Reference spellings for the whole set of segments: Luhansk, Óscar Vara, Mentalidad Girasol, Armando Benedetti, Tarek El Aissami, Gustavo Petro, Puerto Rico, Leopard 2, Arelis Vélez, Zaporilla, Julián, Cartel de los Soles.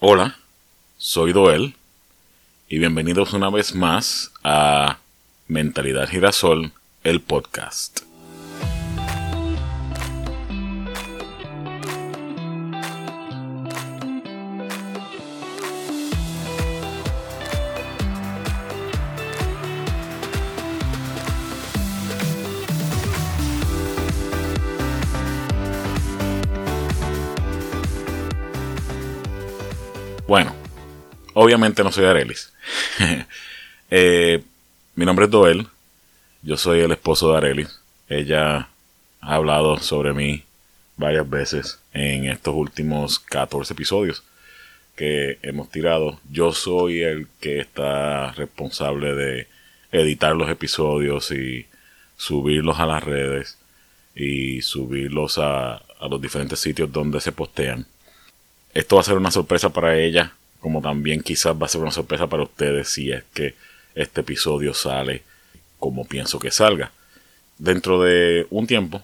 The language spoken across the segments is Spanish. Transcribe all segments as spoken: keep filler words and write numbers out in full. Hola, soy Doel y bienvenidos una vez más a Mentalidad Girasol, el podcast. Bueno, obviamente no soy Arelis. eh, mi nombre es Doel. Yo soy el esposo de Arelis. Ella ha hablado sobre mí varias veces en estos últimos catorce episodios que hemos tirado. Yo soy el que está responsable de editar los episodios y subirlos a las redes y subirlos a, a los diferentes sitios donde se postean. Esto va a ser una sorpresa para ella, como también quizás va a ser una sorpresa para ustedes si es que este episodio sale como pienso que salga. Dentro de un tiempo,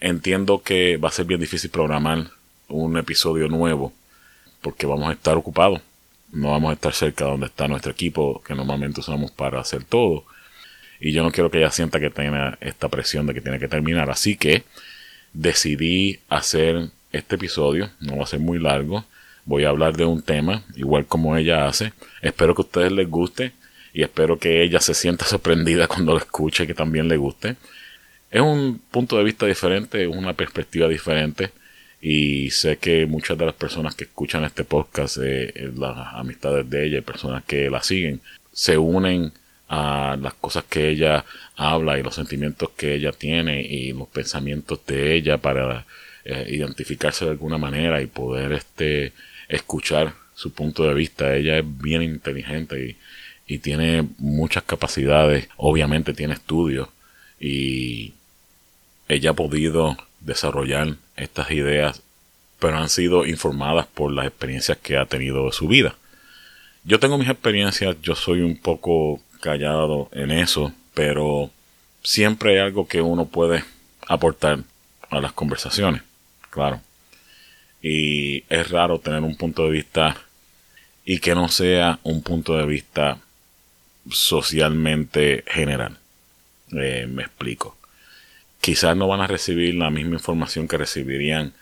entiendo que va a ser bien difícil programar un episodio nuevo, porque vamos a estar ocupados. No vamos a estar cerca de donde está nuestro equipo, que normalmente usamos para hacer todo. Y yo no quiero que ella sienta que tenga esta presión de que tiene que terminar. Así que decidí hacer... Este episodio no va a ser muy largo. Voy a hablar de un tema, igual como ella hace. Espero que a ustedes les guste y espero que ella se sienta sorprendida cuando lo escuche y que también le guste. Es un punto de vista diferente, es una perspectiva diferente. Y sé que muchas de las personas que escuchan este podcast, eh, las amistades de ella y personas que la siguen, se unen a las cosas que ella habla y los sentimientos que ella tiene y los pensamientos de ella para... identificarse de alguna manera y poder este escuchar su punto de vista. Ella es bien inteligente y, y tiene muchas capacidades, obviamente tiene estudios y ella ha podido desarrollar estas ideas, pero han sido informadas por las experiencias que ha tenido de su vida. Yo tengo mis experiencias, yo soy un poco callado en eso, pero siempre hay algo que uno puede aportar a las conversaciones. Claro. Y es raro tener un punto de vista y que no sea un punto de vista socialmente general. Eh, me explico. Quizás no van a recibir la misma información que recibirían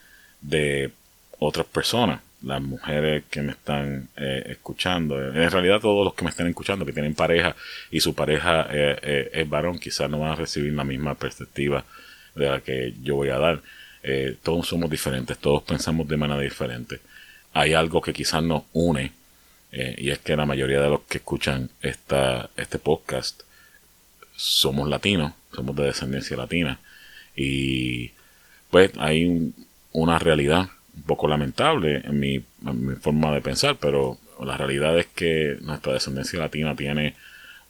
de otras personas. Las mujeres que me están eh, escuchando. En realidad todos los que me están escuchando, que tienen pareja y su pareja eh, eh, es varón, quizás no van a recibir la misma perspectiva de la que yo voy a dar. Eh, todos somos diferentes, todos pensamos de manera diferente. Hay algo que quizás nos une, eh, y es que la mayoría de los que escuchan esta, este podcast somos latinos, somos de descendencia latina, y pues hay un, una realidad un poco lamentable en mi, en mi forma de pensar, pero la realidad es que nuestra descendencia latina tiene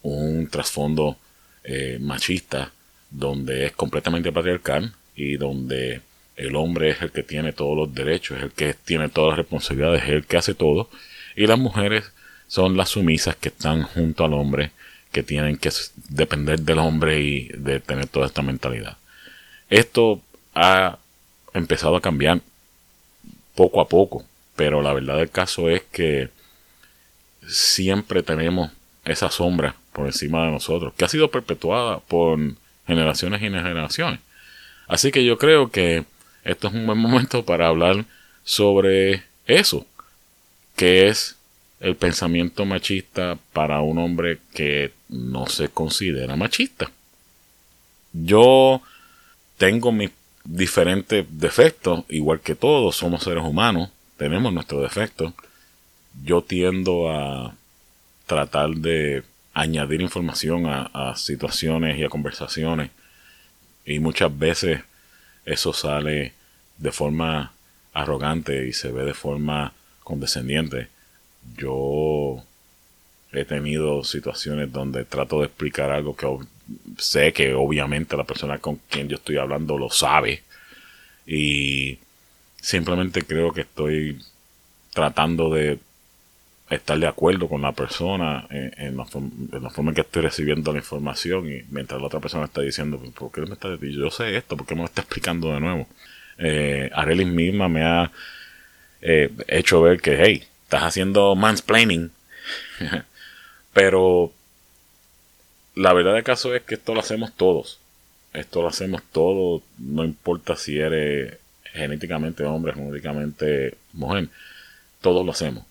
un trasfondo eh, machista, donde es completamente patriarcal y donde el hombre es el que tiene todos los derechos, es el que tiene todas las responsabilidades, es el que hace todo, y las mujeres son las sumisas que están junto al hombre, que tienen que depender del hombre y de tener toda esta mentalidad. Esto ha empezado a cambiar poco a poco, pero la verdad del caso es que siempre tenemos esa sombra por encima de nosotros, que ha sido perpetuada por generaciones y generaciones. Así que yo creo que esto es un buen momento para hablar sobre eso, que es el pensamiento machista para un hombre que no se considera machista. Yo tengo mis diferentes defectos, igual que todos somos seres humanos, tenemos nuestros defectos. Yo tiendo a tratar de añadir información a, a situaciones y a conversaciones, y muchas veces eso sale de forma arrogante y se ve de forma condescendiente. Yo he tenido situaciones donde trato de explicar algo que sé que obviamente la persona con quien yo estoy hablando lo sabe, y simplemente creo que estoy tratando de estar de acuerdo con la persona en, en, la en la forma en que estoy recibiendo la información, y mientras la otra persona está diciendo, ¿por qué me está diciendo? Yo sé esto, ¿por qué me lo está explicando de nuevo? Eh, Arelis misma me ha eh, hecho ver que, hey, estás haciendo mansplaining. Pero la verdad del caso es que esto lo hacemos todos. Esto lo hacemos todos, no importa si eres genéticamente hombre, genéticamente mujer. Todos lo hacemos.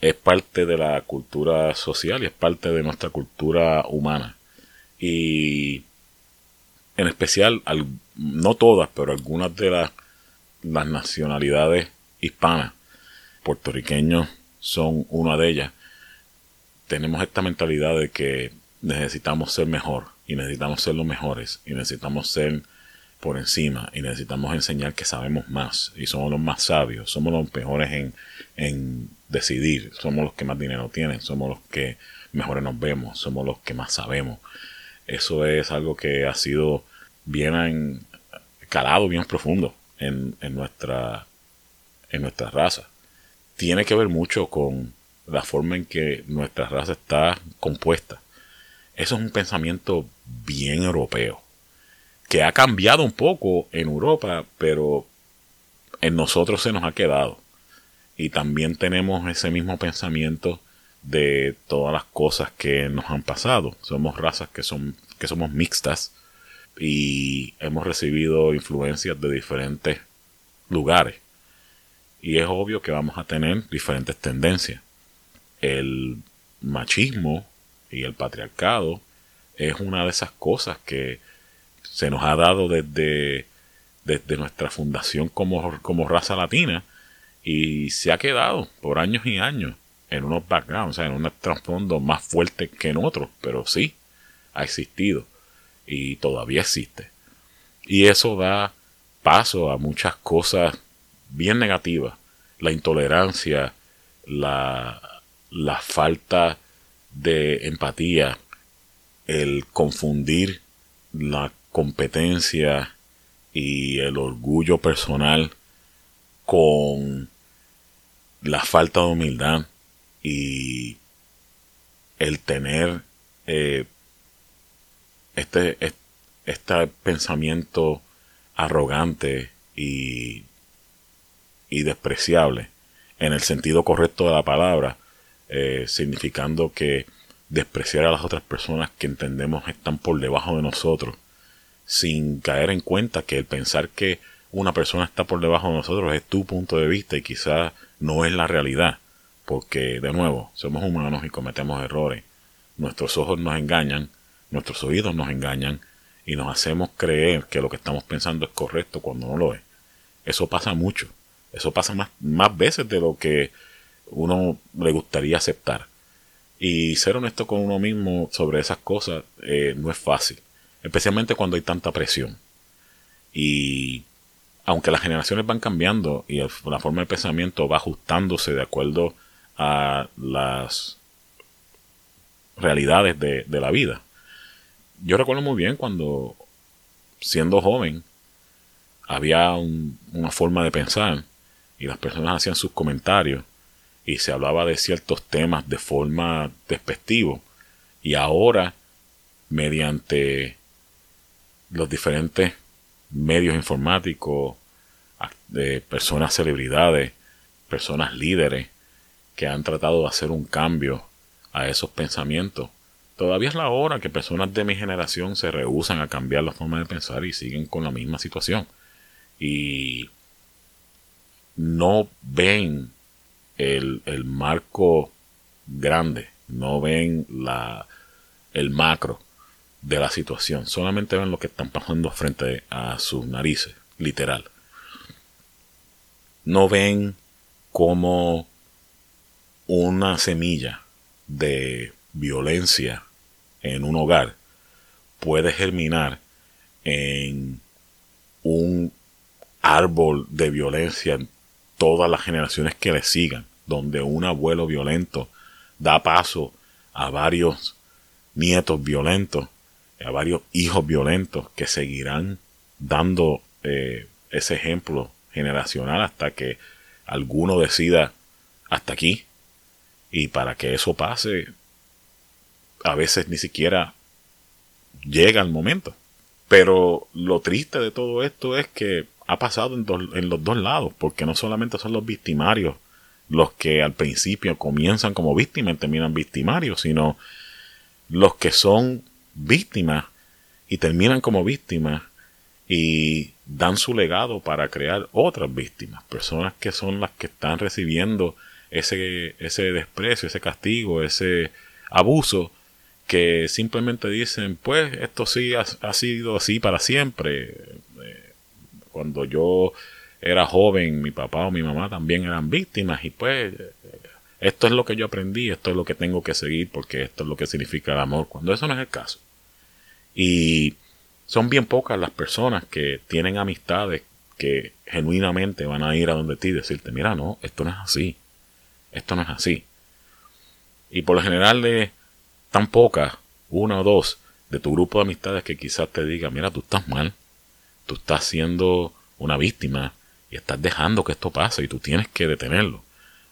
Es parte de la cultura social y es parte de nuestra cultura humana. Y en especial, no todas, pero algunas de las, las nacionalidades hispanas, puertorriqueños son una de ellas. Tenemos esta mentalidad de que necesitamos ser mejor, y necesitamos ser los mejores, y necesitamos ser por encima, y necesitamos enseñar que sabemos más, y somos los más sabios, somos los mejores en, en decidir, somos los que más dinero tienen, somos los que mejores nos vemos, somos los que más sabemos. Eso es algo que ha sido bien calado, bien profundo en, en, nuestra, en nuestra raza. Tiene que ver mucho con la forma en que nuestra raza está compuesta. Eso es un pensamiento bien europeo, que ha cambiado un poco en Europa, pero en nosotros se nos ha quedado. Y también tenemos ese mismo pensamiento de todas las cosas que nos han pasado. Somos razas que, son, que somos mixtas y hemos recibido influencias de diferentes lugares. Y es obvio que vamos a tener diferentes tendencias. El machismo y el patriarcado es una de esas cosas que se nos ha dado desde, desde nuestra fundación como, como raza latina, y se ha quedado por años y años en unos backgrounds, o sea, en un trasfondo más fuerte que en otros, pero sí ha existido y todavía existe. Y eso da paso a muchas cosas bien negativas: la intolerancia, la, la falta de empatía, el confundir la competencia y el orgullo personal con la falta de humildad y el tener eh, este, este, este pensamiento arrogante y, y despreciable en el sentido correcto de la palabra. Eh, significando que despreciar a las otras personas que entendemos están por debajo de nosotros, sin caer en cuenta que el pensar que una persona está por debajo de nosotros es tu punto de vista y quizás no es la realidad, porque de nuevo somos humanos y cometemos errores. Nuestros ojos nos engañan, nuestros oídos nos engañan y nos hacemos creer que lo que estamos pensando es correcto cuando no lo es. Eso pasa mucho, eso pasa más, más veces de lo que uno le gustaría aceptar. Y ser honesto con uno mismo sobre esas cosas eh, no es fácil, especialmente cuando hay tanta presión. Y aunque las generaciones van cambiando y el, la forma de pensamiento va ajustándose de acuerdo a las realidades de, de la vida. Yo recuerdo muy bien cuando, siendo joven, había un, una forma de pensar y las personas hacían sus comentarios y se hablaba de ciertos temas de forma despectiva. Y ahora, mediante los diferentes medios informáticos, de personas celebridades, personas líderes, que han tratado de hacer un cambio a esos pensamientos, todavía es la hora que personas de mi generación se rehúsan a cambiar la forma de pensar y siguen con la misma situación. Y no ven El, el marco grande, no ven la, el macro de la situación, solamente ven lo que están pasando frente a sus narices, literal. No ven cómo una semilla de violencia en un hogar puede germinar en un árbol de violencia en todas las generaciones que le sigan, donde un abuelo violento da paso a varios nietos violentos, a varios hijos violentos que seguirán dando eh, ese ejemplo generacional hasta que alguno decida hasta aquí. Y para que eso pase, a veces ni siquiera llega el momento. Pero lo triste de todo esto es que ha pasado en, do, en los dos lados, porque no solamente son los victimarios los que al principio comienzan como víctimas y terminan victimarios, sino los que son víctimas y terminan como víctimas y dan su legado para crear otras víctimas, personas que son las que están recibiendo ese, ese desprecio, ese castigo, ese abuso, que simplemente dicen, pues esto sí ha, ha sido así para siempre. Cuando yo era joven, mi papá o mi mamá también eran víctimas y pues esto es lo que yo aprendí, esto es lo que tengo que seguir porque esto es lo que significa el amor, cuando eso no es el caso. Y son bien pocas las personas que tienen amistades que genuinamente van a ir a donde ti y decirte, mira, no, esto no es así, esto no es así. Y por lo general de tan pocas, una o dos de tu grupo de amistades que quizás te diga, mira, tú estás mal, tú estás siendo una víctima y estás dejando que esto pase y tú tienes que detenerlo.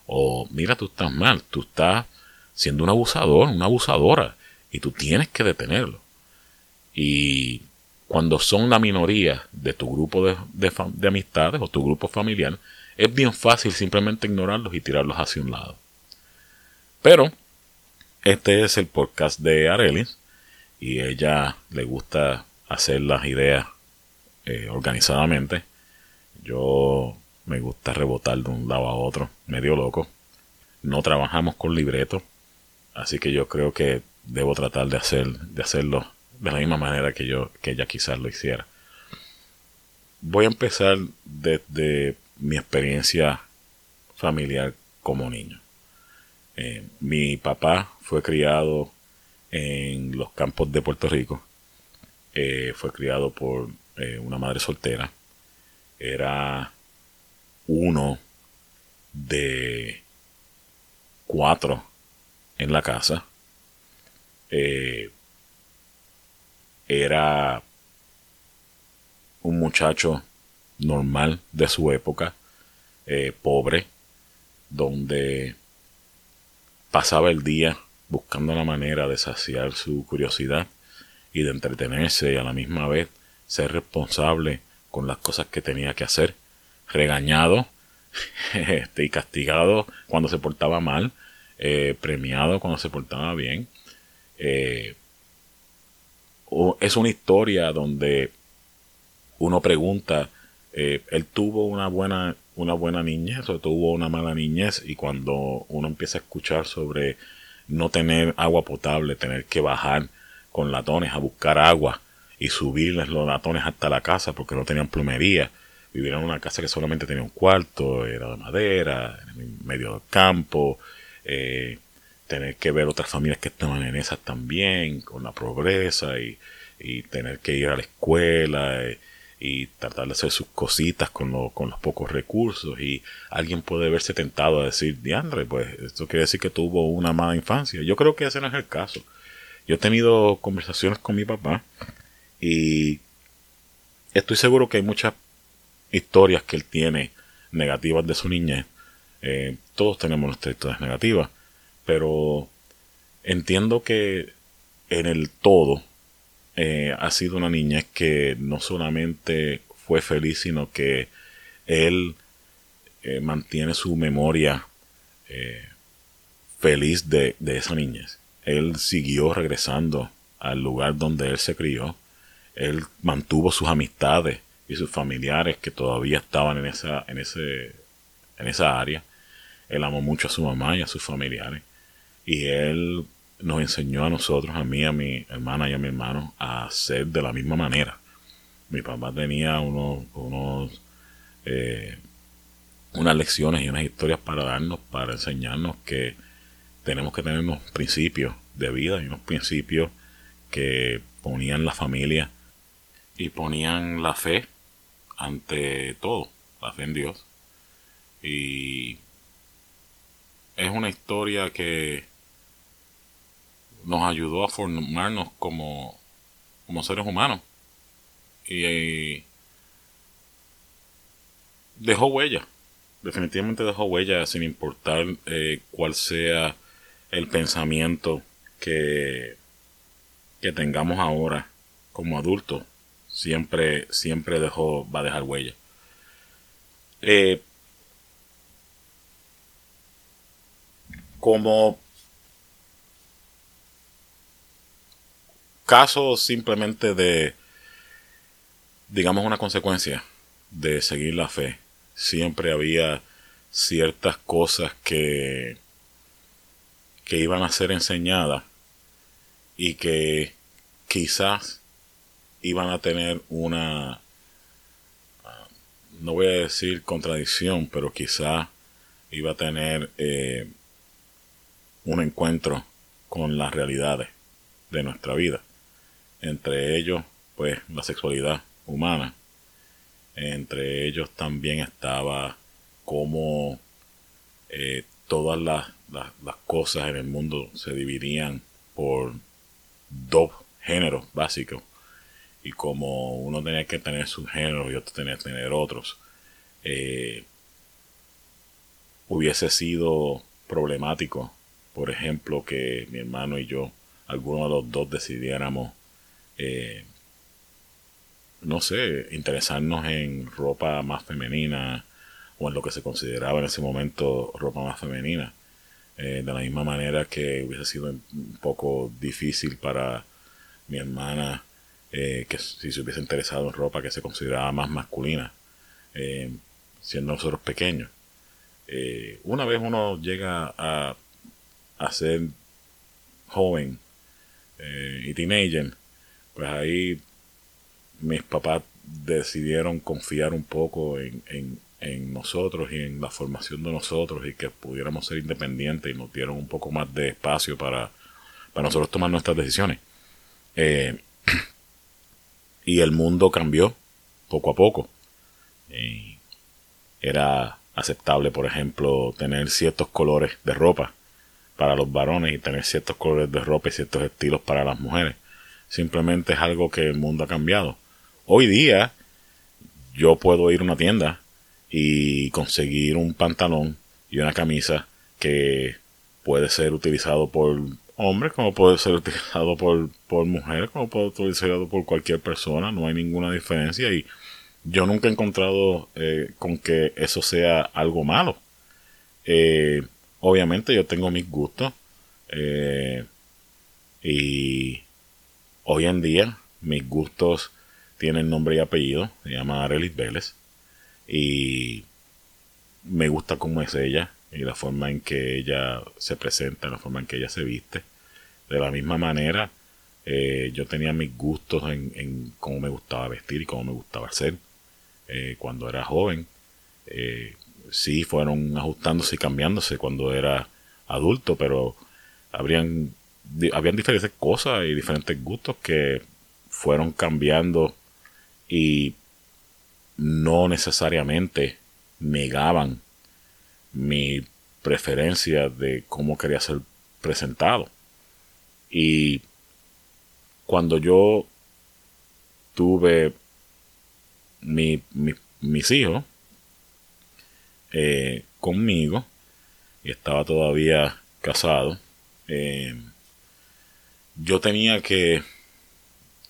O mira, tú estás mal, tú estás siendo un abusador, una abusadora y tú tienes que detenerlo. Y cuando son la minoría de tu grupo de, de, de amistades o tu grupo familiar, es bien fácil simplemente ignorarlos y tirarlos hacia un lado. Pero este es el podcast de Arelis y ella le gusta hacer las ideas eh, organizadamente. Yo me gusta rebotar de un lado a otro, medio loco. No trabajamos con libreto, así que yo creo que debo tratar de, hacer, de hacerlo de la misma manera que yo, que ella quizás lo hiciera. Voy a empezar desde mi experiencia familiar como niño. Eh, mi papá fue criado en los campos de Puerto Rico. Eh, fue criado por eh, una madre soltera. Era uno de cuatro en la casa. Eh... Era un muchacho normal de su época, eh, pobre, donde pasaba el día buscando la manera de saciar su curiosidad y de entretenerse y a la misma vez ser responsable con las cosas que tenía que hacer, regañado y castigado cuando se portaba mal, eh, premiado cuando se portaba bien. Eh, Es una historia donde uno pregunta, eh, él tuvo una buena, una buena niñez o tuvo una mala niñez, y cuando uno empieza a escuchar sobre no tener agua potable, tener que bajar con latones a buscar agua y subirles los latones hasta la casa porque no tenían plomería, vivían en una casa que solamente tenía un cuarto, era de madera, en el medio del campo, eh, tener que ver otras familias que estaban en esas también, con la pobreza y, y tener que ir a la escuela y, y tratar de hacer sus cositas con, lo, con los pocos recursos, y alguien puede verse tentado a decir, diantre, pues esto quiere decir que tuvo una mala infancia. Yo creo que ese no es el caso. Yo he tenido conversaciones con mi papá y estoy seguro que hay muchas historias que él tiene negativas de su niñez. Eh, todos tenemos nuestras historias negativas. Pero entiendo que en el todo eh, ha sido una niñez que no solamente fue feliz, sino que él eh, mantiene su memoria eh, feliz de, de esa niñez. Él siguió regresando al lugar donde él se crió. Él mantuvo sus amistades y sus familiares que todavía estaban en esa, en ese, en esa área. Él amó mucho a su mamá y a sus familiares. Y él nos enseñó a nosotros, a mí, a mi hermana y a mi hermano, a hacer de la misma manera. Mi papá tenía unos, unos eh, unas lecciones y unas historias para darnos, para enseñarnos que tenemos que tener unos principios de vida y unos principios que ponían la familia y ponían la fe ante todo, la fe en Dios. Y es una historia que nos ayudó a formarnos como, como seres humanos. Y, y dejó huella. Definitivamente dejó huella, sin importar eh, cuál sea el pensamiento que, que tengamos ahora como adultos. Siempre, siempre dejó, va a dejar huella. Eh... como caso simplemente de, digamos, una consecuencia de seguir la fe. Siempre había ciertas cosas que, que iban a ser enseñadas y que quizás iban a tener una, no voy a decir contradicción, pero quizás iba a tener eh, un encuentro con las realidades de nuestra vida. Entre ellos, pues, la sexualidad humana. Entre ellos también estaba cómo eh, todas las, las, las cosas en el mundo se dividían por dos géneros básicos. Y como uno tenía que tener sus géneros y otro tenía que tener otros, eh, hubiese sido problemático, por ejemplo, que mi hermano y yo, alguno de los dos, decidiéramos, eh, no sé, interesarnos en ropa más femenina o en lo que se consideraba en ese momento ropa más femenina. Eh, de la misma manera que hubiese sido un poco difícil para mi hermana, Eh, que si se hubiese interesado en ropa que se consideraba más masculina, eh, siendo nosotros pequeños. Eh, una vez uno llega a, a ser joven eh, y teenager, pues ahí mis papás decidieron confiar un poco en, en, en nosotros y en la formación de nosotros y que pudiéramos ser independientes, y nos dieron un poco más de espacio para, para nosotros tomar nuestras decisiones. Eh, Y el mundo cambió poco a poco. Eh, era aceptable, por ejemplo, tener ciertos colores de ropa para los varones y tener ciertos colores de ropa y ciertos estilos para las mujeres. Simplemente es algo que el mundo ha cambiado. Hoy día yo puedo ir a una tienda y conseguir un pantalón y una camisa que puede ser utilizado por hombres, como puede ser utilizado por, por mujeres, como puede ser utilizado por cualquier persona. No hay ninguna diferencia, y yo nunca he encontrado eh, con que eso sea algo malo. Eh, obviamente yo tengo mis gustos, eh, y hoy en día mis gustos tienen nombre y apellido. Se llama Arelis Vélez, y me gusta cómo es ella y la forma en que ella se presenta, la forma en que ella se viste. De la misma manera, eh, yo tenía mis gustos en, en cómo me gustaba vestir y cómo me gustaba ser eh, cuando era joven. Eh, sí fueron ajustándose y cambiándose cuando era adulto, pero habrían, di, habían diferentes cosas y diferentes gustos que fueron cambiando y no necesariamente negaban mi preferencia de cómo quería ser presentado. Y cuando yo tuve mi, mi, mis hijos eh, conmigo y estaba todavía casado, eh, yo tenía que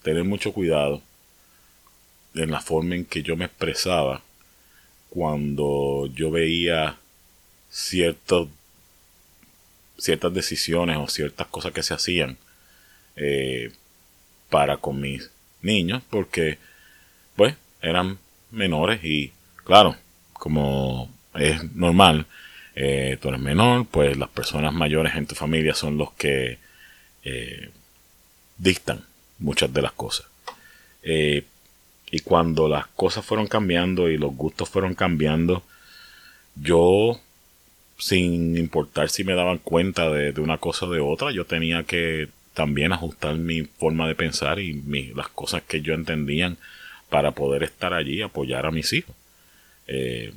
tener mucho cuidado en la forma en que yo me expresaba cuando yo veía Ciertos, ciertas decisiones o ciertas cosas que se hacían eh, para con mis niños, porque pues eran menores y claro, como es normal, eh, tú eres menor, pues las personas mayores en tu familia son los que eh, dictan muchas de las cosas. Eh, y cuando las cosas fueron cambiando y los gustos fueron cambiando, yo, sin importar si me daban cuenta de, de una cosa o de otra, yo tenía que también ajustar mi forma de pensar y mi, las cosas que yo entendía para poder estar allí y apoyar a mis hijos. Eh,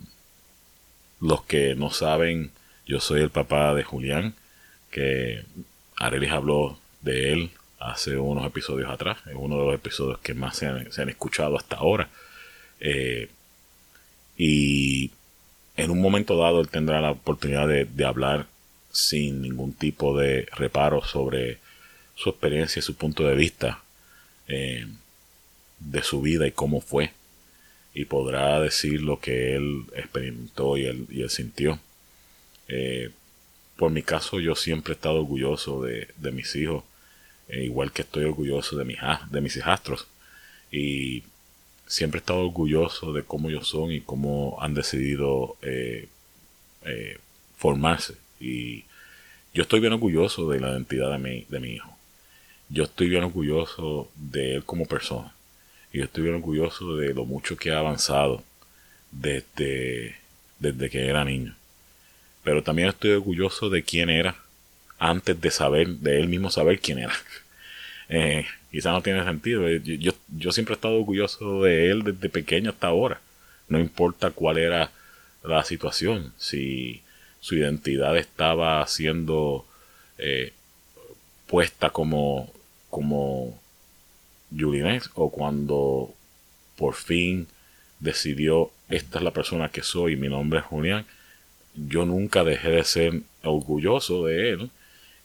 los que no saben, yo soy el papá de Julián, que Arelis habló de él hace unos episodios atrás. Es uno de los episodios que más se han, se han escuchado hasta ahora. Eh, y... En un momento dado él tendrá la oportunidad de, de hablar sin ningún tipo de reparo sobre su experiencia y su punto de vista eh, de su vida y cómo fue. Y podrá decir lo que él experimentó y él, y él sintió. Eh, Por mi caso, yo siempre he estado orgulloso de, de mis hijos, eh, igual que estoy orgulloso de mis, de mis hijastros. Y siempre he estado orgulloso de cómo ellos son y cómo han decidido eh, eh, formarse. Y yo estoy bien orgulloso de la identidad de mi, de mi hijo. Yo estoy bien orgulloso de él como persona. Y yo estoy bien orgulloso de lo mucho que ha avanzado desde, desde que era niño. Pero también estoy orgulloso de quién era antes de saber, de él mismo saber quién era. Eh, quizá no tiene sentido. Yo, yo, yo siempre he estado orgulloso de él desde pequeño hasta ahora. No importa cuál era la situación. Si su identidad estaba siendo eh, puesta como, como Julián, o cuando por fin decidió, esta es la persona que soy, mi nombre es Julián. Yo nunca dejé de ser orgulloso de él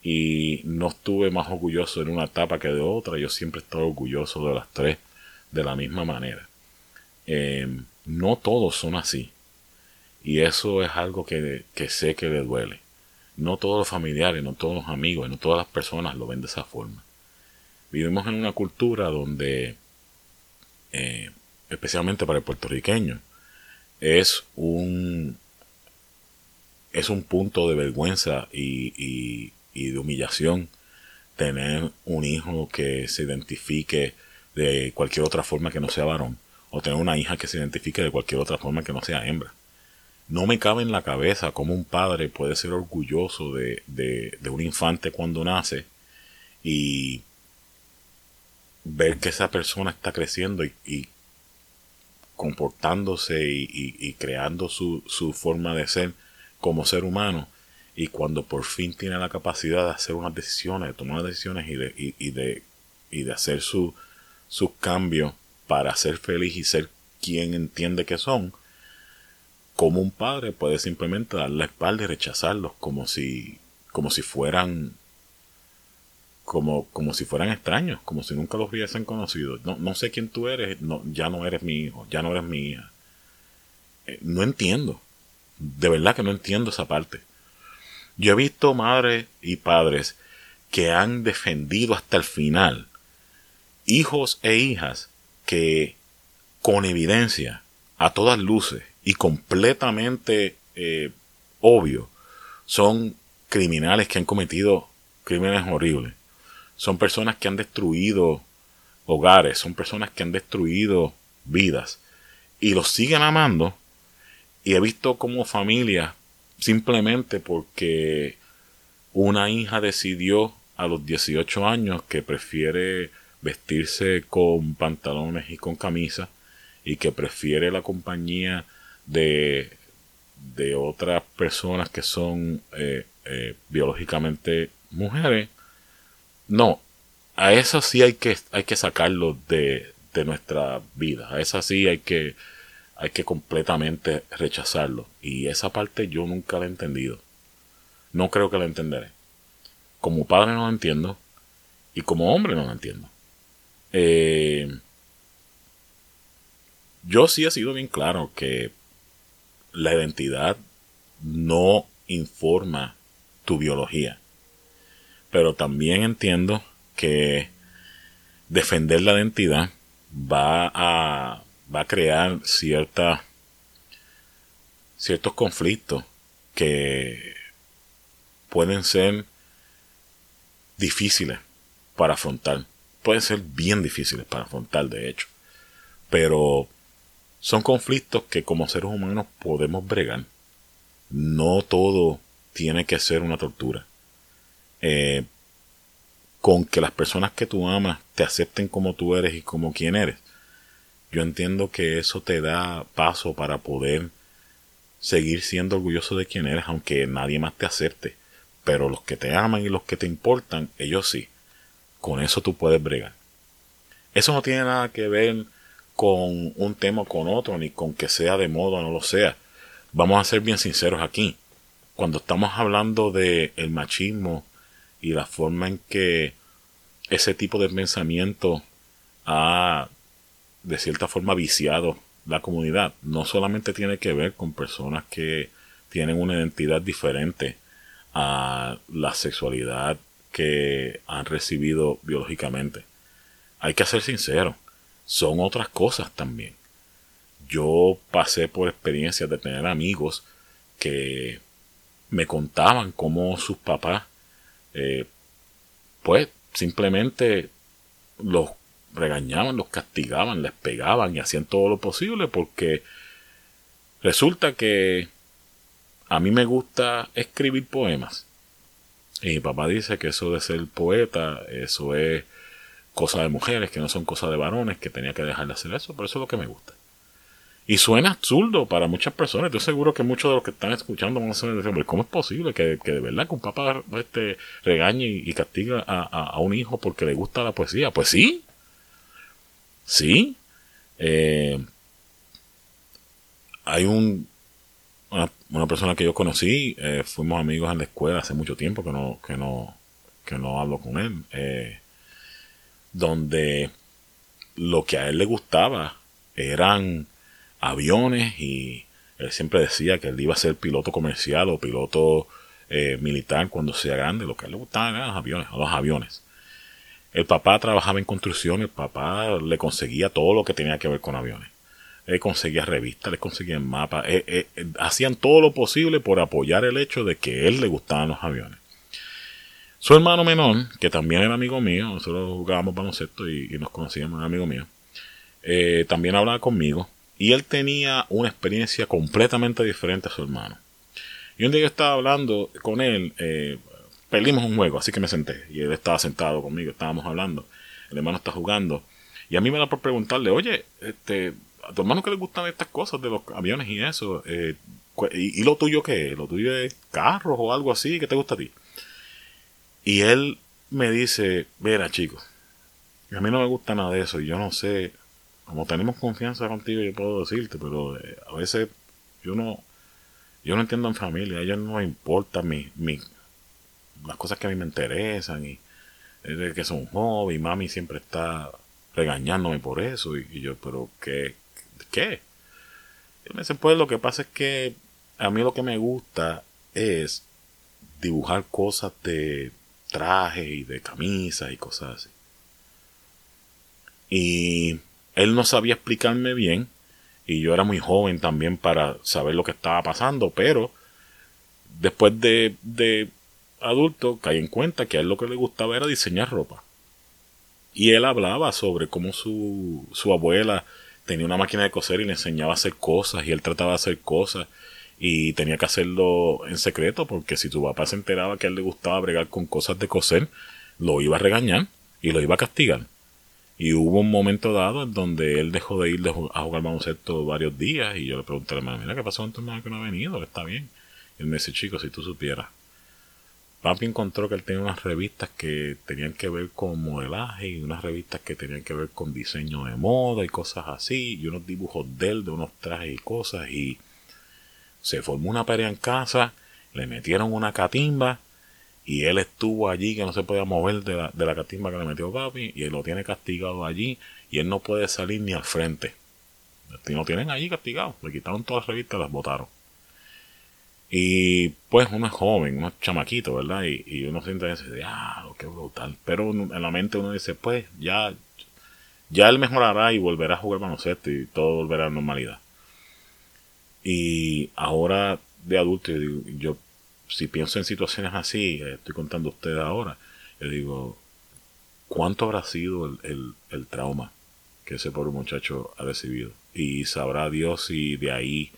y no estuve más orgulloso en una etapa que de otra. Yo siempre he estado orgulloso de las tres de la misma manera. Eh, no todos son así y eso es algo que, que sé que le duele. No todos los familiares, no todos los amigos, no todas las personas lo ven de esa forma. Vivimos en una cultura donde, eh, especialmente para el puertorriqueño, es un... Es un punto de vergüenza y, y, y de humillación tener un hijo que se identifique de cualquier otra forma que no sea varón, o tener una hija que se identifique de cualquier otra forma que no sea hembra. No me cabe en la cabeza cómo un padre puede ser orgulloso de, de, de un infante cuando nace y ver que esa persona está creciendo y, y comportándose y, y, y creando su, su forma de ser como ser humano, y cuando por fin tiene la capacidad de hacer unas decisiones, de tomar unas decisiones y de, y, y de, y de hacer sus su cambios para ser feliz y ser quien entiende que son, como un padre puede simplemente darle la espalda y rechazarlos como si, como si fueran como, como si fueran extraños, como si nunca los hubiesen conocido. No, no sé quién tú eres, no, ya no eres mi hijo, ya no eres mi hija. Eh, no entiendo. De verdad que no entiendo esa parte. Yo he visto madres y padres que han defendido hasta el final hijos e hijas que con evidencia, a todas luces y completamente eh, obvio, son criminales que han cometido crímenes horribles. Son personas que han destruido hogares, son personas que han destruido vidas y los siguen amando. Y he visto como familia, simplemente porque una hija decidió a los dieciocho años que prefiere vestirse con pantalones y con camisa, y que prefiere la compañía de, de otras personas que son eh, eh, biológicamente mujeres. No, a esas sí hay que, hay que sacarlos de, de nuestra vida, a esas sí hay que... hay que completamente rechazarlo. Y esa parte yo nunca la he entendido. No creo que la entenderé. Como padre no la entiendo. Y como hombre no la entiendo. Eh, yo sí he sido bien claro que la identidad no informa tu biología. Pero también entiendo que defender la identidad va a... va a crear cierta, ciertos conflictos que pueden ser difíciles para afrontar. Pueden ser bien difíciles para afrontar, de hecho. Pero son conflictos que como seres humanos podemos bregar. No todo tiene que ser una tortura. Eh, con que las personas que tú amas te acepten como tú eres y como quien eres, yo entiendo que eso te da paso para poder seguir siendo orgulloso de quién eres, aunque nadie más te acepte. Pero los que te aman y los que te importan, ellos sí. Con eso tú puedes bregar. Eso no tiene nada que ver con un tema o con otro, ni con que sea de moda o no lo sea. Vamos a ser bien sinceros aquí. Cuando estamos hablando de el machismo y la forma en que ese tipo de pensamiento ha... de cierta forma viciado la comunidad, no solamente tiene que ver con personas que tienen una identidad diferente a la sexualidad que han recibido biológicamente. Hay que ser sincero, son otras cosas también. Yo pasé por experiencias de tener amigos que me contaban cómo sus papás eh, pues simplemente los regañaban, los castigaban, les pegaban y hacían todo lo posible porque resulta que a mí me gusta escribir poemas. Y mi papá dice que eso de ser poeta, eso es cosa de mujeres, que no son cosas de varones, que tenía que dejar de hacer eso, pero eso es lo que me gusta. Y suena absurdo para muchas personas. Estoy seguro que muchos de los que están escuchando van a ser de ¿cómo es posible que, que de verdad que un papá este, regañe y castiga a, a, a un hijo porque le gusta la poesía? Pues sí. Sí. Eh, hay un... Una, una persona que yo conocí, eh, fuimos amigos en la escuela hace mucho tiempo que no, que no, que no hablo con él, eh, donde lo que a él le gustaba eran aviones y él siempre decía que él iba a ser piloto comercial o piloto eh, militar cuando sea grande. Lo que a él le gustaban eran los aviones, los aviones. El papá trabajaba en construcción, el papá le conseguía todo lo que tenía que ver con aviones. Le conseguía revistas, le conseguían mapas, eh, eh, eh, hacían todo lo posible por apoyar el hecho de que a él le gustaban los aviones. Su hermano menor, que también era amigo mío, nosotros jugábamos baloncesto y, y nos conocíamos, era amigo mío, eh, también hablaba conmigo y él tenía una experiencia completamente diferente a su hermano. Y un día yo estaba hablando con él, eh, perdimos un juego, así que me senté y él estaba sentado conmigo, estábamos hablando, el hermano está jugando y a mí me da por preguntarle, oye, este... a tu hermano que le gustan estas cosas de los aviones y eso, eh, y, y lo tuyo qué es, lo tuyo es carros o algo así, ¿qué te gusta a ti? Y él me dice, mira chico, a mí no me gusta nada de eso, y yo no sé, como tenemos confianza contigo yo puedo decirte, pero eh, a veces yo no, yo no entiendo en familia, a ellos no me importan mi, mi, las cosas que a mí me interesan, y eh, que son hobby, mami siempre está regañándome por eso, y, y yo, pero qué ¿Qué? Y me dicen, pues lo que pasa es que a mí lo que me gusta es dibujar cosas de traje y de camisas y cosas así. Y él no sabía explicarme bien y yo era muy joven también para saber lo que estaba pasando, pero después de, de adulto caí en cuenta que a él lo que le gustaba era diseñar ropa. Y él hablaba sobre cómo su, su abuela tenía una máquina de coser y le enseñaba a hacer cosas y él trataba de hacer cosas y tenía que hacerlo en secreto porque si tu papá se enteraba que a él le gustaba bregar con cosas de coser, lo iba a regañar y lo iba a castigar. Y hubo un momento dado en donde él dejó de ir a jugar baloncesto varios días y yo le pregunté a la hermana, mira, ¿qué pasó con tu hermano que no ha venido? Está bien. Y él me dice, chico, si tú supieras, papi encontró que él tenía unas revistas que tenían que ver con modelaje y unas revistas que tenían que ver con diseño de moda y cosas así y unos dibujos de él, de unos trajes y cosas y se formó una pelea en casa, le metieron una catimba y él estuvo allí que no se podía mover de la, de la catimba que le metió papi y él lo tiene castigado allí y él no puede salir ni al frente. Lo tienen allí castigado, le quitaron todas las revistas y las botaron. Y pues uno es joven, uno es chamaquito, ¿verdad? Y, y uno siente ese de, ah, qué brutal. Pero en la mente uno dice, pues ya, ya él mejorará y volverá a jugar baloncesto y todo volverá a la normalidad. Y ahora de adulto, yo, digo, yo si pienso en situaciones así, estoy contando a ustedes ahora, yo digo, ¿cuánto habrá sido el, el, el trauma que ese pobre muchacho ha recibido? Y sabrá Dios si de ahí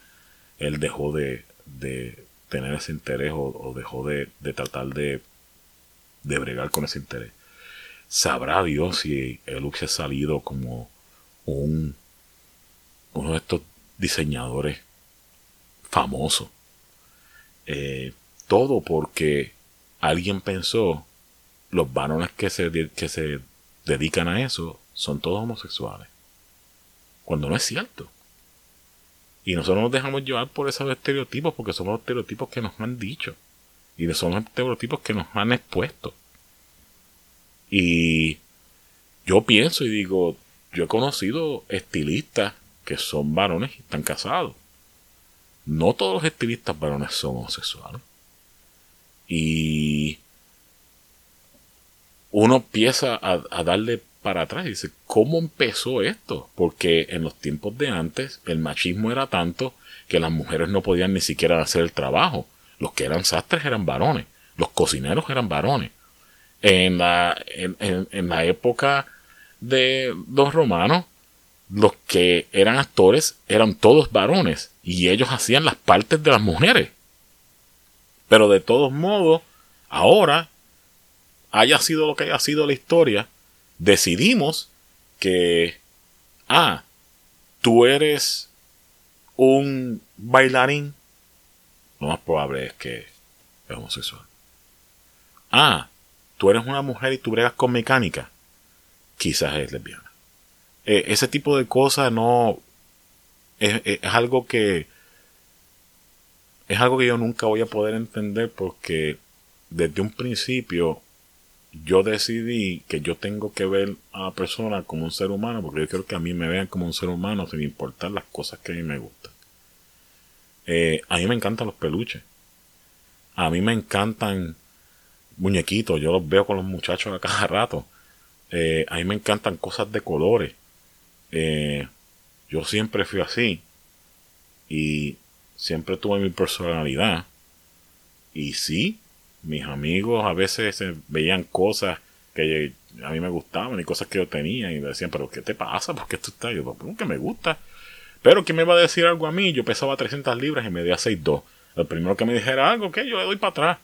él dejó de... de tener ese interés o, o dejó de, de tratar de, de bregar con ese interés. Sabrá Dios si él hubiese salido como un uno de estos diseñadores famosos. Eh, todo porque alguien pensó los varones que se, que se dedican a eso son todos homosexuales. Cuando no es cierto. Y nosotros nos dejamos llevar por esos estereotipos porque son los estereotipos que nos han dicho. Y son los estereotipos que nos han expuesto. Y yo pienso y digo, yo he conocido estilistas que son varones y están casados. No todos los estilistas varones son homosexuales. y uno empieza a, a darle para atrás y dice, ¿cómo empezó esto? Porque en los tiempos de antes el machismo era tanto que las mujeres no podían ni siquiera hacer el trabajo. Los que eran sastres eran varones, los cocineros eran varones. En la, en, en, en la época de los romanos, los que eran actores eran todos varones y ellos hacían las partes de las mujeres. Pero de todos modos, ahora, haya sido lo que haya sido la historia, decidimos que, ah, tú eres un bailarín, lo más probable es que es homosexual. Ah, tú eres una mujer y tú bregas con mecánica, quizás es lesbiana. Eh, ese tipo de cosas no es, es, es algo que es algo que yo nunca voy a poder entender, porque desde un principio yo decidí que yo tengo que ver a la persona como un ser humano, porque yo quiero que a mí me vean como un ser humano sin importar las cosas que a mí me gustan. Eh, a mí me encantan los peluches, a mí me encantan muñequitos, yo los veo con los muchachos a cada rato. Eh, a mí me encantan cosas de colores. Eh, yo siempre fui así y siempre tuve mi personalidad. Y sí, mis amigos a veces veían cosas que a mí me gustaban y cosas que yo tenía y me decían, pero ¿qué te pasa? ¿Por qué tú estás? Yo, pues que me gusta. Pero ¿quién me va a decir algo a mí? Yo pesaba trescientas libras y medía seis dos. El primero que me dijera algo, ¿qué? Yo le doy para atrás.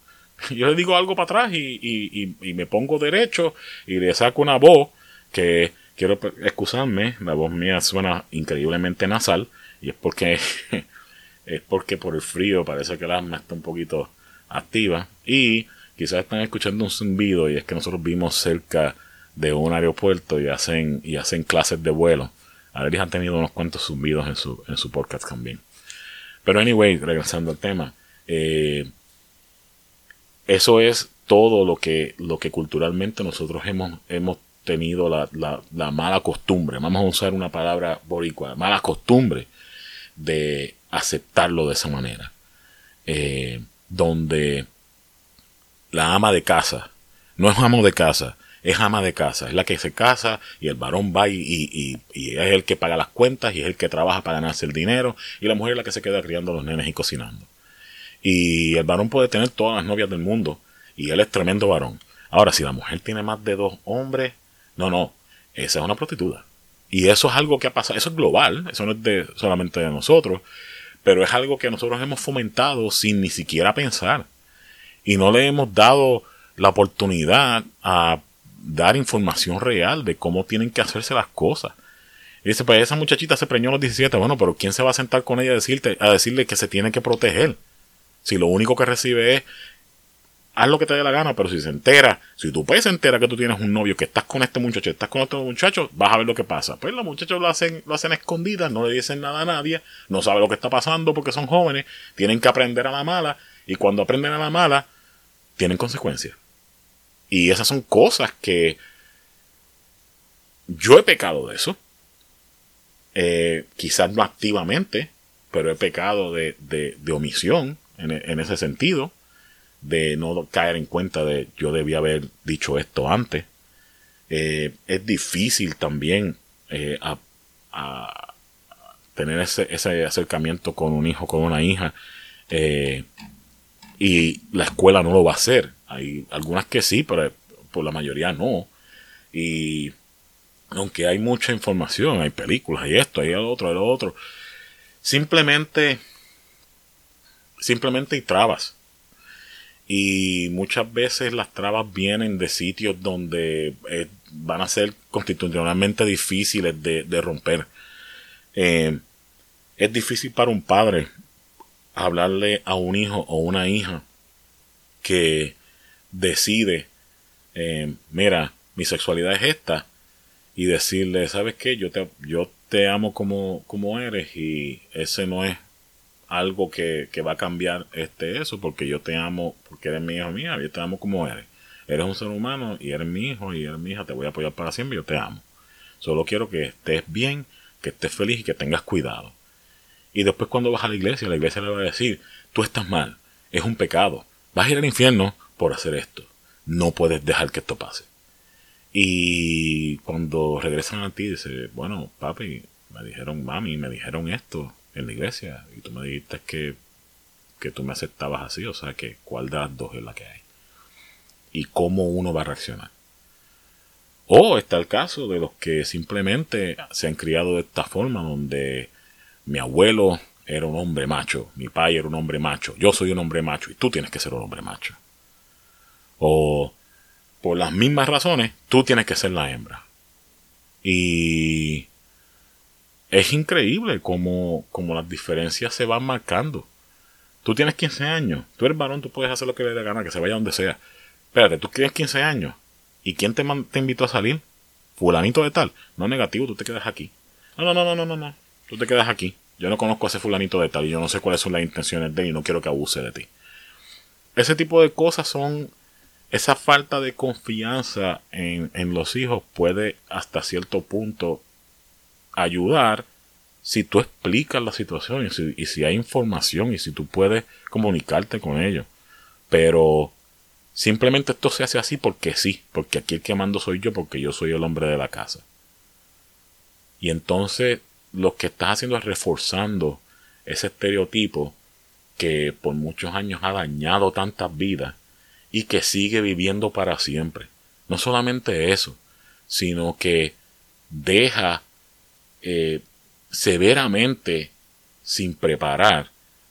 Yo le digo algo para atrás y, y, y, y me pongo derecho y le saco una voz que, quiero excusarme, la voz mía suena increíblemente nasal y es porque es porque por el frío parece que el asma está un poquito activa y quizás están escuchando un zumbido, y es que nosotros vivimos cerca de un aeropuerto y hacen, y hacen clases de vuelo. Arelis han tenido unos cuantos zumbidos en su, en su podcast también. Pero anyway, regresando al tema, eh, eso es todo lo que, lo que culturalmente nosotros hemos, hemos tenido la, la, la mala costumbre, vamos a usar una palabra boricua, mala costumbre de aceptarlo de esa manera. Eh, donde la ama de casa, no es amo de casa, es ama de casa, es la que se casa y el varón va y, y, y es el que paga las cuentas y es el que trabaja para ganarse el dinero y la mujer es la que se queda criando a los nenes y cocinando. Y el varón puede tener todas las novias del mundo y él es tremendo varón. Ahora, si la mujer tiene más de dos hombres, no, no, esa es una prostituta. Y eso es algo que ha pasado, eso es global, eso no es de, solamente de nosotros, pero es algo que nosotros hemos fomentado sin ni siquiera pensar. Y no le hemos dado la oportunidad a dar información real de cómo tienen que hacerse las cosas. Y dice, pues esa muchachita se preñó a los diecisiete, bueno, pero ¿quién se va a sentar con ella a decirte, a decirle que se tiene que proteger? Si lo único que recibe es, haz lo que te dé la gana, pero si se entera, si tu país se entera que tú tienes un novio, que estás con este muchacho, estás con otro muchacho, vas a ver lo que pasa. Pues los muchachos lo hacen, lo hacen escondidas, no le dicen nada a nadie, no saben lo que está pasando porque son jóvenes, tienen que aprender a la mala, y cuando aprenden a la mala, tienen consecuencias. Y esas son cosas que yo he pecado de eso, eh, quizás no activamente, pero he pecado de, de, de omisión, en ese sentido, de no caer en cuenta de yo debía haber dicho esto antes. Eh, es difícil también eh, a, a tener ese, ese acercamiento con un hijo, con una hija, eh, y la escuela no lo va a hacer. Hay algunas que sí, pero por la mayoría no. Y aunque hay mucha información, hay películas, hay esto, hay el otro, hay lo otro, simplemente... Simplemente hay trabas. Y muchas veces las trabas vienen de sitios donde eh, van a ser constitucionalmente difíciles de, de romper. Eh, es difícil para un padre hablarle a un hijo o una hija que decide, eh, mira, mi sexualidad es esta, y decirle, ¿sabes qué? Yo te, yo te amo como, como eres y ese no es algo que, que va a cambiar este eso, porque yo te amo, porque eres mi hijo mía, yo te amo como eres. Eres un ser humano y eres mi hijo y eres mi hija, te voy a apoyar para siempre, yo te amo. Solo quiero que estés bien, que estés feliz y que tengas cuidado. Y después cuando vas a la iglesia, la iglesia le va a decir, tú estás mal, es un pecado, vas a ir al infierno, por hacer esto. No puedes dejar que esto pase. Y cuando regresan a ti, dice, bueno, papi, me dijeron, mami, me dijeron esto en la iglesia. Y tú me dijiste que, que tú me aceptabas así. O sea, que ¿cuál de las dos es la que hay? Y cómo uno va a reaccionar. O está el caso de los que simplemente se han criado de esta forma, donde mi abuelo era un hombre macho, mi padre era un hombre macho, yo soy un hombre macho y tú tienes que ser un hombre macho. O por las mismas razones, tú tienes que ser la hembra. Y es increíble cómo, cómo las diferencias se van marcando. Tú tienes quince años, tú eres varón, tú puedes hacer lo que le dé gana, que se vaya donde sea. Espérate, tú tienes quince años. ¿Y quién te, man- te invitó a salir? Fulanito de tal. No, negativo, tú te quedas aquí. No, no, no, no, no, no. Tú te quedas aquí. Yo no conozco a ese fulanito de tal y yo no sé cuáles son las intenciones de él y no quiero que abuse de ti. Ese tipo de cosas son... Esa falta de confianza en, en los hijos puede hasta cierto punto ayudar si tú explicas la situación y si, y si hay información y si tú puedes comunicarte con ellos. Pero... Simplemente esto se hace así porque sí, porque aquí el que mando soy yo, porque yo soy el hombre de la casa. Y entonces lo que estás haciendo es reforzando ese estereotipo que por muchos años ha dañado tantas vidas y que sigue viviendo para siempre. No solamente eso, sino que deja eh, severamente sin preparar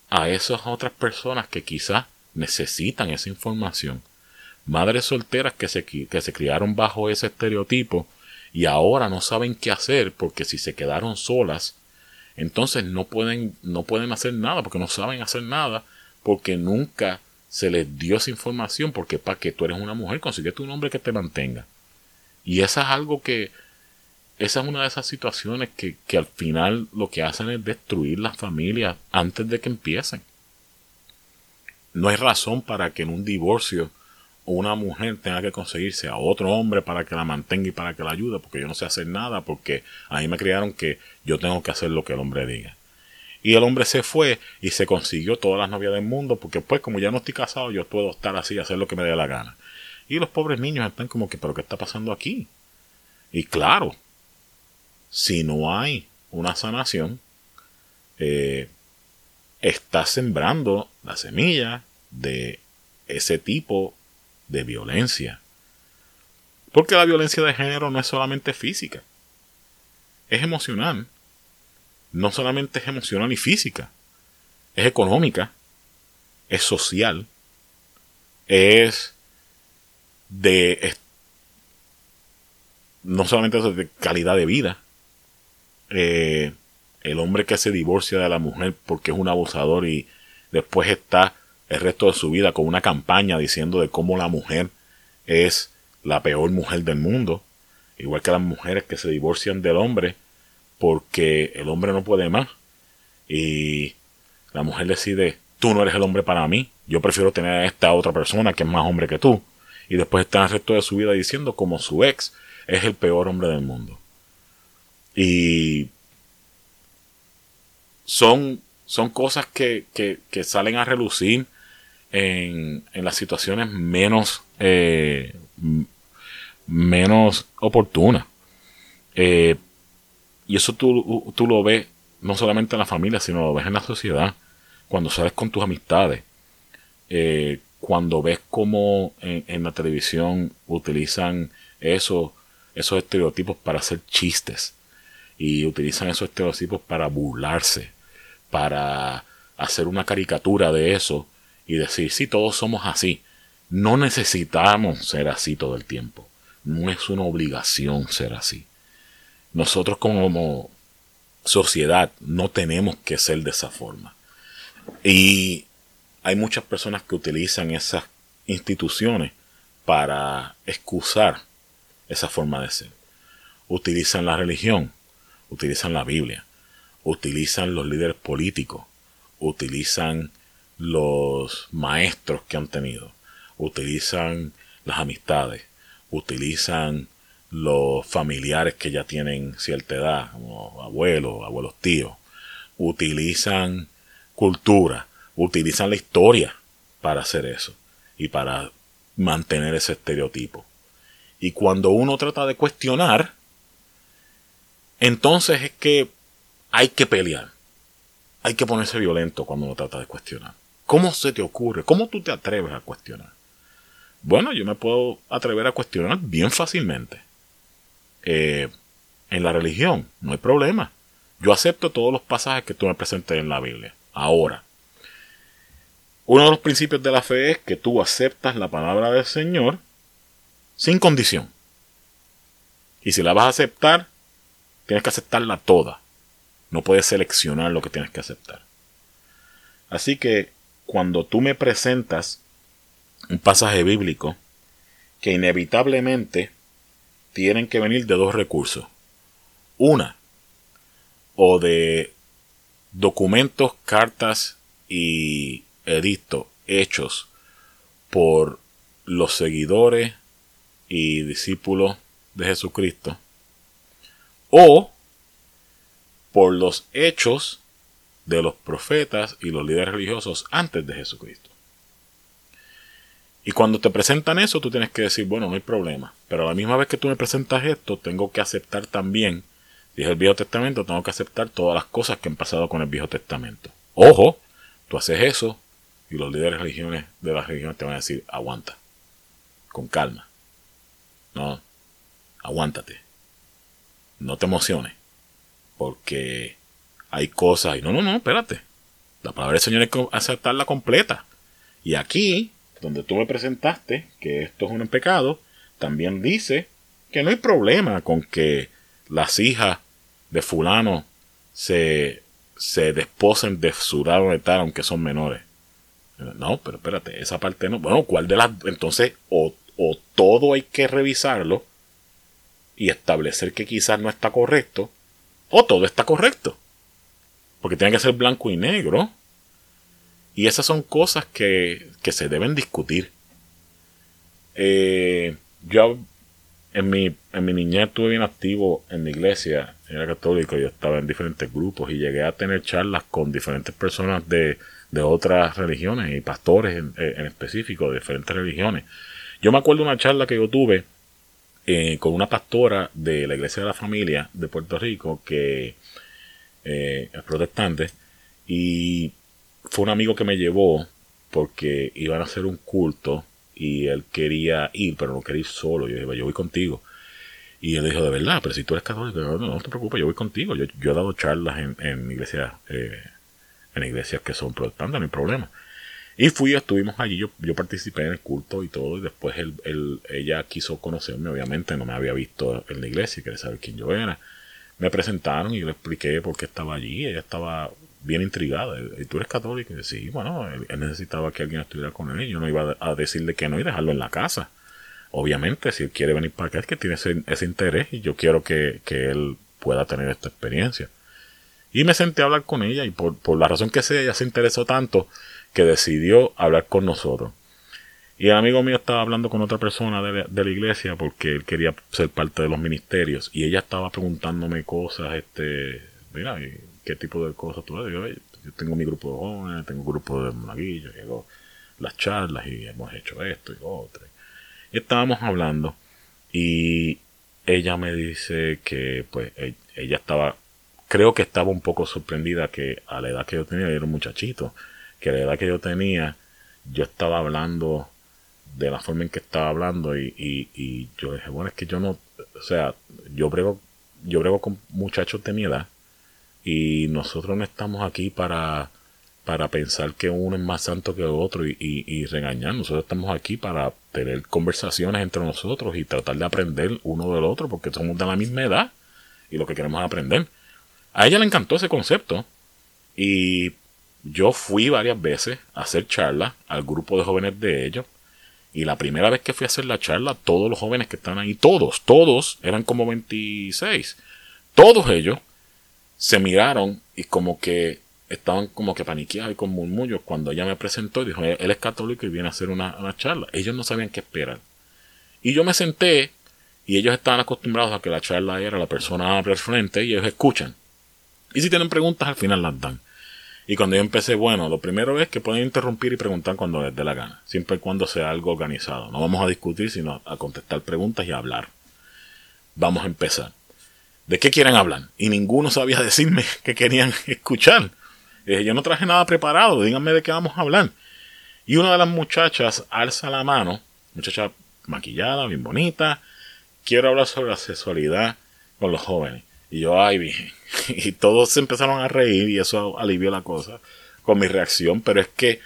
a esas otras personas que quizás necesitan esa información. Madres solteras que se, que se criaron bajo ese estereotipo y ahora no saben qué hacer porque si se quedaron solas, entonces no pueden, no pueden hacer nada porque no saben hacer nada porque nunca se les dio esa información porque para que tú eres una mujer, consíguete un hombre que te mantenga. Y esa es algo que, esa es una de esas situaciones que, que al final lo que hacen es destruir las familias antes de que empiecen. No hay razón para que en un divorcio una mujer tenga que conseguirse a otro hombre para que la mantenga y para que la ayude, porque yo no sé hacer nada, porque a mí me criaron que yo tengo que hacer lo que el hombre diga. Y el hombre se fue y se consiguió todas las novias del mundo, porque pues como ya no estoy casado, yo puedo estar así, hacer lo que me dé la gana. Y los pobres niños están como que, ¿pero qué está pasando aquí? Y claro, si no hay una sanación, eh, estás sembrando la semilla de ese tipo de violencia. Porque la violencia de género no es solamente física, es emocional. No solamente es emocional y física, es económica, es social, es de es, no solamente eso, de calidad de vida. Eh, el hombre que se divorcia de la mujer porque es un abusador y después está el resto de su vida con una campaña diciendo de cómo la mujer es la peor mujer del mundo. Igual que las mujeres que se divorcian del hombre porque el hombre no puede más. Y la mujer decide, tú no eres el hombre para mí, yo prefiero tener a esta otra persona que es más hombre que tú. Y después está el resto de su vida diciendo como su ex es el peor hombre del mundo. Y son... Son cosas que, que, que salen a relucir en, en las situaciones menos, eh, menos oportunas. Eh, y eso tú, tú lo ves no solamente en la familia, sino lo ves en la sociedad. Cuando sales con tus amistades. Eh, cuando ves cómo en, en la televisión utilizan eso, esos estereotipos para hacer chistes. Y utilizan esos estereotipos para burlarse, para hacer una caricatura de eso y decir, sí, todos somos así. No necesitamos ser así todo el tiempo. No es una obligación ser así. Nosotros como sociedad no tenemos que ser de esa forma. Y hay muchas personas que utilizan esas instituciones para excusar esa forma de ser. Utilizan la religión, utilizan la Biblia, utilizan los líderes políticos, utilizan los maestros que han tenido, utilizan las amistades, utilizan los familiares que ya tienen cierta edad, como abuelos, abuelos tíos, utilizan cultura, utilizan la historia para hacer eso y para mantener ese estereotipo. Y cuando uno trata de cuestionar, entonces es que hay que pelear. Hay que ponerse violento cuando uno trata de cuestionar. ¿Cómo se te ocurre? ¿Cómo tú te atreves a cuestionar? Bueno, yo me puedo atrever a cuestionar bien fácilmente. Eh, en la religión, no hay problema. Yo acepto todos los pasajes que tú me presentes en la Biblia. Ahora, uno de los principios de la fe es que tú aceptas la palabra del Señor sin condición. Y si la vas a aceptar, tienes que aceptarla toda. No puedes seleccionar lo que tienes que aceptar. Así que cuando tú me presentas un pasaje bíblico, que inevitablemente tienen que venir de dos recursos. Una, o de documentos, cartas y edictos hechos por los seguidores y discípulos de Jesucristo, o por los hechos de los profetas y los líderes religiosos antes de Jesucristo. Y cuando te presentan eso, tú tienes que decir, bueno, no hay problema, pero a la misma vez que tú me presentas esto, tengo que aceptar también, si es el Viejo Testamento, tengo que aceptar todas las cosas que han pasado con el Viejo Testamento. Ojo, tú haces eso y los líderes religiones de las religiones te van a decir, aguanta, con calma, no, aguántate, no te emociones, porque hay cosas, y no, no, no, espérate, la palabra del Señor hay que aceptarla completa. Y aquí, donde tú me presentaste que esto es un pecado, también dice que no hay problema con que las hijas de fulano se, se desposen de fulano de tal, aunque son menores. No, pero espérate, esa parte no. Bueno, ¿cuál de las? Entonces, o, o todo hay que revisarlo y establecer que quizás no está correcto, o todo está correcto. Porque tiene que ser blanco y negro. Y esas son cosas que, que se deben discutir. Eh, yo en mi, en mi niñez estuve bien activo en la iglesia. Era católico, yo estaba en diferentes grupos y llegué a tener charlas con diferentes personas de, de otras religiones y pastores en, en específico de diferentes religiones. Yo me acuerdo de una charla que yo tuve eh, con una pastora de la Iglesia de la Familia de Puerto Rico, que Eh, es protestante, y fue un amigo que me llevó porque iban a hacer un culto y él quería ir, pero no quería ir solo. Yo dije, yo voy contigo. Y él dijo, de verdad, pero si tú eres católico, no, no te preocupes, yo voy contigo. Yo, yo he dado charlas en, en iglesias eh, en iglesias que son protestantes, no hay problema. Y fui, estuvimos allí, yo, yo participé en el culto y todo, y después él, él, ella quiso conocerme, obviamente, no me había visto en la iglesia y quería saber quién yo era. Me presentaron y le expliqué por qué estaba allí. Ella estaba bien intrigada. ¿Y tú eres católico? Y sí, bueno, él, él necesitaba que alguien estuviera con él. Y yo no iba a decirle que no y dejarlo en la casa. Obviamente, si él quiere venir para acá es que tiene ese, ese interés y yo quiero que, que él pueda tener esta experiencia. Y me senté a hablar con ella y por, por la razón que sea, ella se interesó tanto que decidió hablar con nosotros. Y el amigo mío estaba hablando con otra persona de la, de la iglesia porque él quería ser parte de los ministerios. Y ella estaba preguntándome cosas, este, mira, ¿qué tipo de cosas tú eres? Yo, yo tengo mi grupo de jóvenes, tengo un grupo de monaguillos, llego las charlas y hemos hecho esto y otro. Y estábamos hablando y ella me dice que pues ella estaba, creo que estaba un poco sorprendida que a la edad que yo tenía, yo era un muchachito, que a la edad que yo tenía yo estaba hablando de la forma en que estaba hablando y, y, y yo dije, bueno, es que yo no, o sea, yo brego, yo brego con muchachos de mi edad y nosotros no estamos aquí para, para pensar que uno es más santo que el otro y, y, y regañar. Nosotros estamos aquí para tener conversaciones entre nosotros y tratar de aprender uno del otro porque somos de la misma edad y lo que queremos es aprender. A ella le encantó ese concepto y yo fui varias veces a hacer charlas al grupo de jóvenes de ellos. Y la primera vez que fui a hacer la charla, todos los jóvenes que están ahí, todos, todos, eran como veintiséis. Todos ellos se miraron y como que estaban como que paniqueados y con murmullos cuando ella me presentó y dijo, él es católico y viene a hacer una, una charla. Ellos no sabían qué esperar. Y yo me senté y ellos estaban acostumbrados a que la charla era la persona abre al frente y ellos escuchan. Y si tienen preguntas, al final las dan. Y cuando yo empecé, bueno, lo primero es que pueden interrumpir y preguntar cuando les dé la gana, siempre y cuando sea algo organizado. No vamos a discutir, sino a contestar preguntas y a hablar. Vamos a empezar. ¿De qué quieren hablar? Y ninguno sabía decirme qué querían escuchar. Eh, yo no traje nada preparado, díganme de qué vamos a hablar. Y una de las muchachas alza la mano, muchacha maquillada, bien bonita, quiero hablar sobre la sexualidad con los jóvenes. Y yo, ay, bien. Y todos se empezaron a reír y eso alivió la cosa con mi reacción. Pero es que,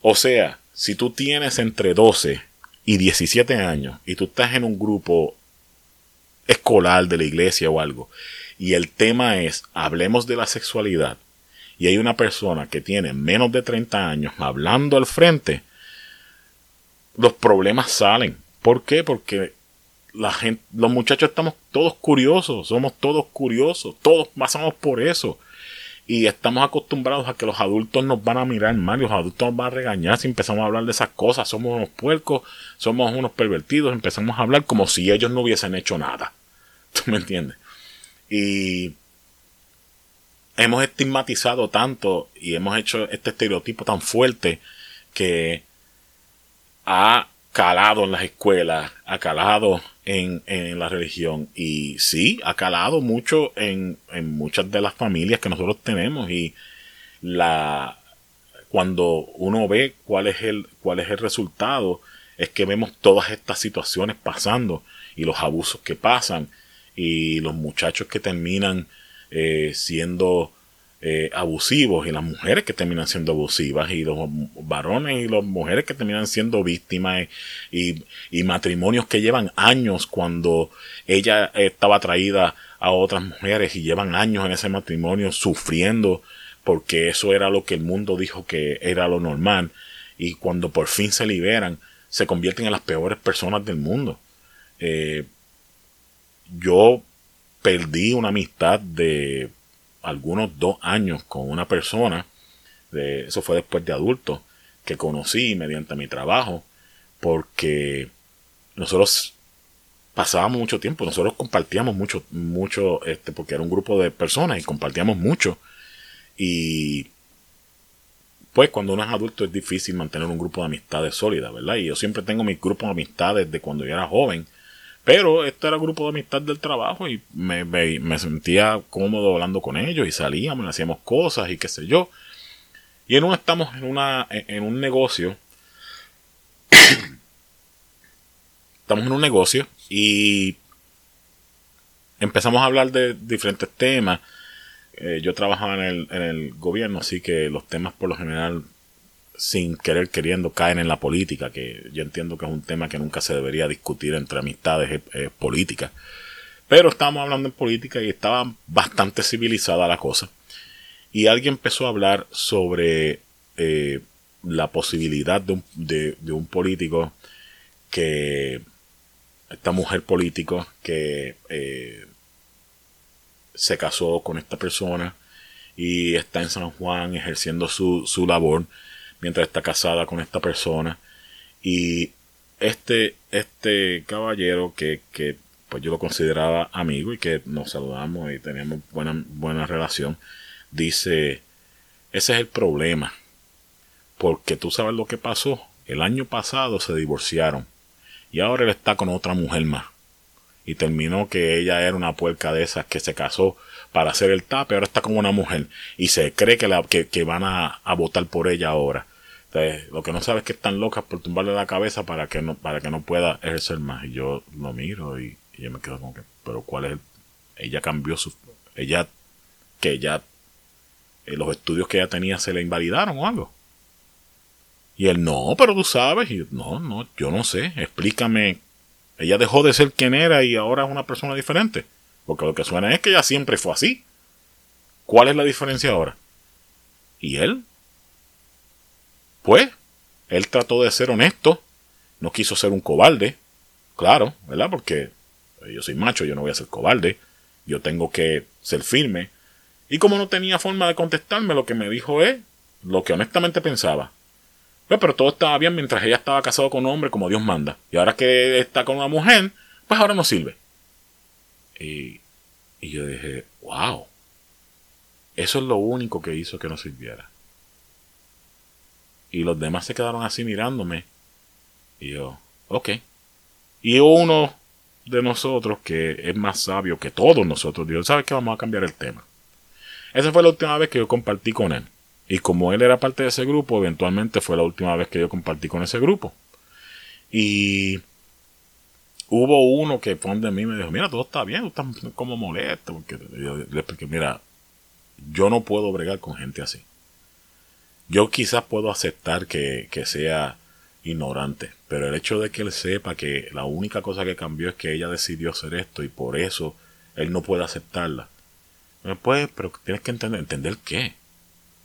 o sea, si tú tienes entre doce y diecisiete años y tú estás en un grupo escolar de la iglesia o algo, y el tema es, hablemos de la sexualidad, y hay una persona que tiene menos de treinta años hablando al frente, los problemas salen. ¿Por qué? Porque la gente, los muchachos estamos todos curiosos, somos todos curiosos, todos pasamos por eso, y estamos acostumbrados a que los adultos nos van a mirar mal, los adultos nos van a regañar si empezamos a hablar de esas cosas, somos unos puercos, somos unos pervertidos, empezamos a hablar como si ellos no hubiesen hecho nada. ¿Tú me entiendes? Y hemos estigmatizado tanto y hemos hecho este estereotipo tan fuerte que ha calado en las escuelas, ha calado en, en la religión, y sí, ha calado mucho en, en muchas de las familias que nosotros tenemos. Y la cuando uno ve cuál es el cuál es el resultado, es que vemos todas estas situaciones pasando y los abusos que pasan y los muchachos que terminan eh, siendo eh, abusivos, y las mujeres que terminan siendo abusivas, y los varones y las mujeres que terminan siendo víctimas, y, y matrimonios que llevan años cuando ella estaba atraída a otras mujeres y llevan años en ese matrimonio sufriendo porque eso era lo que el mundo dijo que era lo normal, y cuando por fin se liberan se convierten en las peores personas del mundo. Eh, yo perdí una amistad de algunos dos años con una persona, de, eso fue después de adulto, que conocí mediante mi trabajo, porque nosotros pasábamos mucho tiempo, nosotros compartíamos mucho, mucho, este, porque era un grupo de personas y compartíamos mucho, y pues cuando uno es adulto es difícil mantener un grupo de amistades sólidas, ¿verdad? Y yo siempre tengo mis grupos de amistades de cuando yo era joven, pero este era el grupo de amistad del trabajo y me, me, me sentía cómodo hablando con ellos y salíamos, hacíamos cosas y qué sé yo. Y en uno estamos en, una, en un negocio. Estamos en un negocio y empezamos a hablar de diferentes temas. Eh, yo trabajaba en el, en el gobierno, así que los temas por lo general, sin querer queriendo, caen en la política, que yo entiendo que es un tema que nunca se debería discutir entre amistades eh, políticas. Pero estábamos hablando en política y estaba bastante civilizada la cosa. Y alguien empezó a hablar sobre eh, la posibilidad de un, de, de un político que... Esta mujer político que eh, se casó con esta persona y está en San Juan ejerciendo su, su labor mientras está casada con esta persona, y este este caballero que, que pues yo lo consideraba amigo y que nos saludamos y teníamos buena, buena relación, dice, ese es el problema, porque tú sabes lo que pasó, el año pasado se divorciaron y ahora él está con otra mujer más, y terminó que ella era una puerca de esas que se casó para hacer el tape, ahora está con una mujer y se cree que, la, que, que van a, a votar por ella ahora. Entonces, lo que no sabes es que están locas por tumbarle la cabeza para que no, para que no pueda ejercer más. Y yo lo miro y, y yo me quedo como que, pero cuál es el, ella cambió su, ella, que ya eh, los estudios que ella tenía se le invalidaron o algo. Y él, no, pero tú sabes. Y yo, no, no, yo no sé, explícame. Ella dejó de ser quien era y ahora es una persona diferente. Porque lo que suena es que ella siempre fue así. ¿Cuál es la diferencia ahora? ¿Y él? Pues, él trató de ser honesto. No quiso ser un cobarde. Claro, ¿verdad? Porque yo soy macho, yo no voy a ser cobarde. Yo tengo que ser firme. Y como no tenía forma de contestarme, lo que me dijo es lo que honestamente pensaba. Pero todo estaba bien mientras ella estaba casada con un hombre como Dios manda. Y ahora que está con una mujer, pues ahora no sirve. Y, y yo dije, wow. Eso es lo único que hizo que no sirviera. Y los demás se quedaron así mirándome. Y yo, ok. Y uno de nosotros, que es más sabio que todos nosotros, dijo, ¿sabes qué? Vamos a cambiar el tema. Esa fue la última vez que yo compartí con él. Y como él era parte de ese grupo, eventualmente fue la última vez que yo compartí con ese grupo. Y hubo uno que fue donde mí me dijo, mira, todo está bien, tú estás como molesto. Porque yo le expliqué, mira, yo no puedo bregar con gente así. Yo quizás puedo aceptar que, que sea ignorante, pero el hecho de que él sepa que la única cosa que cambió es que ella decidió hacer esto y por eso él no puede aceptarla. Pues, pero tienes que entender, ¿entender qué?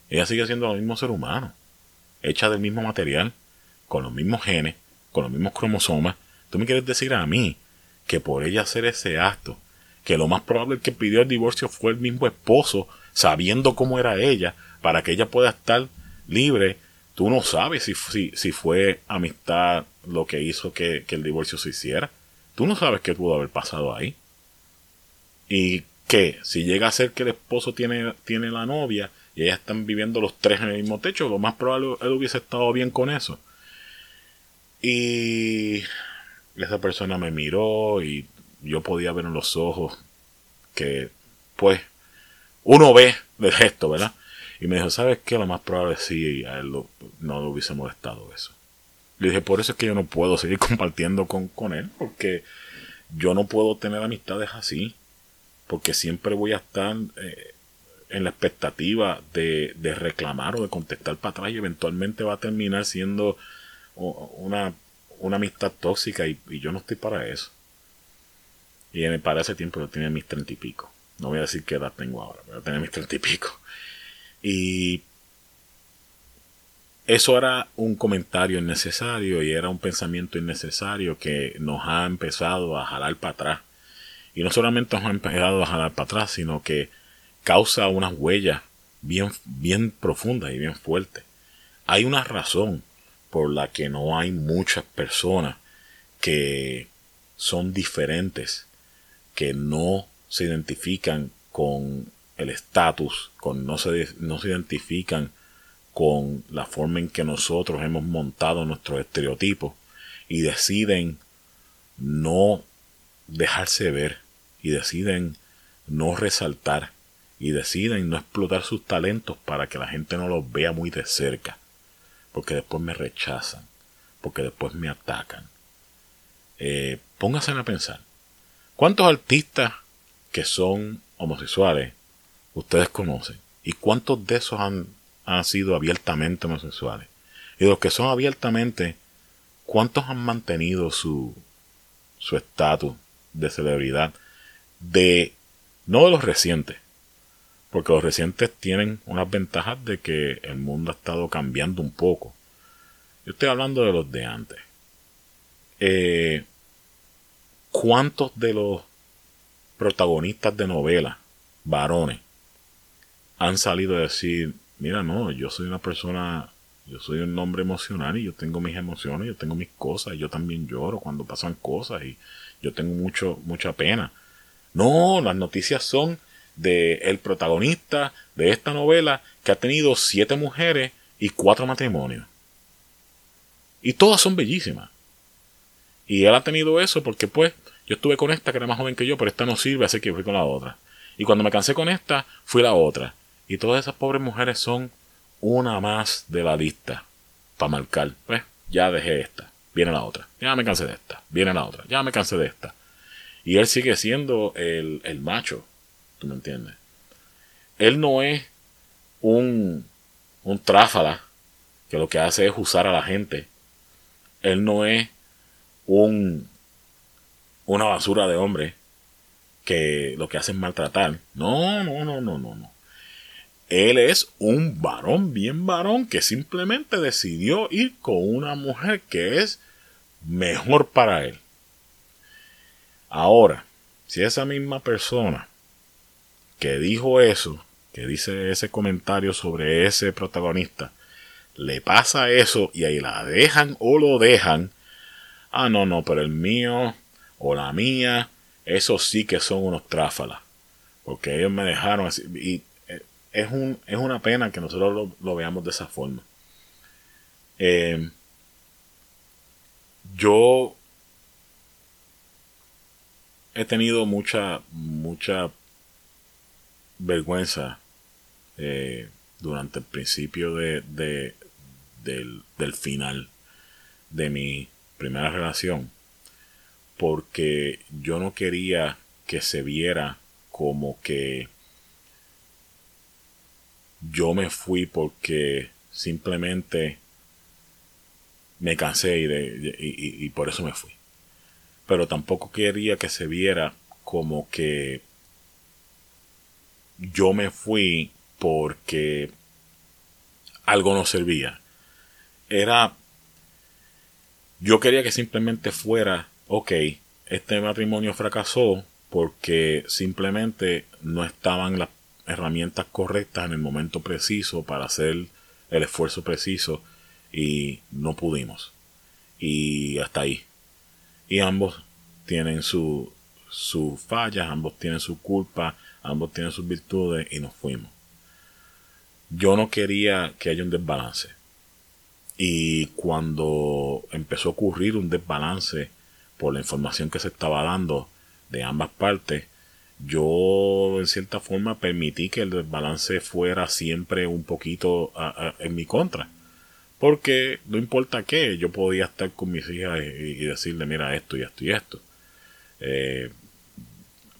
Ella sigue siendo el mismo ser humano, hecha del mismo material, con los mismos genes, con los mismos cromosomas. ¿Tú me quieres decir a mí que por ella hacer ese acto, que lo más probable que pidió el divorcio fue el mismo esposo, sabiendo cómo era ella, para que ella pueda estar libre? Tú no sabes si, si, si fue amistad lo que hizo que, que el divorcio se hiciera. Tú no sabes qué pudo haber pasado ahí. Y que si llega a ser que el esposo tiene, tiene la novia y ellas están viviendo los tres en el mismo techo, lo más probable él hubiese estado bien con eso. Y esa persona me miró y yo podía ver en los ojos que, pues, uno ve del gesto, ¿verdad? Y me dijo, ¿sabes qué? Lo más probable sí, a él lo, no le hubiese molestado eso. Le dije, por eso es que yo no puedo seguir compartiendo con, con él, porque yo no puedo tener amistades así, porque siempre voy a estar eh, en la expectativa de, de reclamar o de contestar para atrás y eventualmente va a terminar siendo una, una amistad tóxica y, y yo no estoy para eso. Y en el, para ese tiempo yo tenía mis treinta y pico. No voy a decir qué edad tengo ahora, pero tenía mis treinta y pico. Y eso era un comentario innecesario y era un pensamiento innecesario que nos ha empezado a jalar para atrás. Y no solamente nos ha empezado a jalar para atrás, sino que causa unas huellas bien, bien profundas y bien fuertes. Hay una razón por la que no hay muchas personas que son diferentes, que no se identifican con el estatus, con no se, no se identifican con la forma en que nosotros hemos montado nuestros estereotipos y deciden no dejarse ver y deciden no resaltar y deciden no explotar sus talentos para que la gente no los vea muy de cerca, porque después me rechazan, porque después me atacan. Eh, pónganse a pensar, ¿cuántos artistas que son homosexuales ustedes conocen? ¿Y cuántos de esos han, han sido abiertamente homosexuales? Y de los que son abiertamente, ¿cuántos han mantenido su su estatus de celebridad? De no de los recientes, porque los recientes tienen unas ventajas de que el mundo ha estado cambiando un poco. Yo estoy hablando de los de antes. Eh, ¿Cuántos de los protagonistas de novelas, varones, han salido a decir, mira, no, yo soy una persona, yo soy un hombre emocional y yo tengo mis emociones, yo tengo mis cosas, y yo también lloro cuando pasan cosas y yo tengo mucho, mucha pena? No, las noticias son de el protagonista de esta novela que ha tenido siete mujeres y cuatro matrimonios. Y todas son bellísimas. Y él ha tenido eso porque, pues, yo estuve con esta que era más joven que yo, pero esta no sirve, así que fui con la otra. Y cuando me cansé con esta, fui la otra. Y todas esas pobres mujeres son una más de la lista para marcar. Pues ya dejé esta, viene la otra. Ya me cansé de esta, viene la otra. Ya me cansé de esta. Y él sigue siendo el, el macho, ¿tú me entiendes? Él no es un, un tráfala que lo que hace es usar a la gente. Él no es un una basura de hombre que lo que hace es maltratar. No, no, no, no, no, no. Él es un varón, bien varón, que simplemente decidió ir con una mujer que es mejor para él. Ahora, si esa misma persona que dijo eso, que dice ese comentario sobre ese protagonista, le pasa eso y ahí la dejan o lo dejan, ah, no, no, pero el mío o la mía, esos sí que son unos tráfalas, porque ellos me dejaron así. Y es, un, es una pena que nosotros lo, lo veamos de esa forma. Eh, yo he tenido mucha, mucha vergüenza eh, durante el principio de, de, del, del final de mi primera relación, porque yo no quería que se viera como que yo me fui porque simplemente me cansé y, de, y, y, y por eso me fui. Pero tampoco quería que se viera como que yo me fui porque algo no servía. Era... Yo quería que simplemente fuera, ok, este matrimonio fracasó porque simplemente no estaban las herramientas correctas en el momento preciso para hacer el esfuerzo preciso y no pudimos. Y hasta ahí. Y ambos tienen sus su fallas, ambos tienen su culpa, ambos tienen sus virtudes y nos fuimos. Yo no quería que haya un desbalance. Y cuando empezó a ocurrir un desbalance por la información que se estaba dando de ambas partes, yo en cierta forma permití que el desbalance fuera siempre un poquito a, a, en mi contra. Porque no importa qué, yo podía estar con mis hijas y, y decirle, mira, esto y esto y esto. Eh,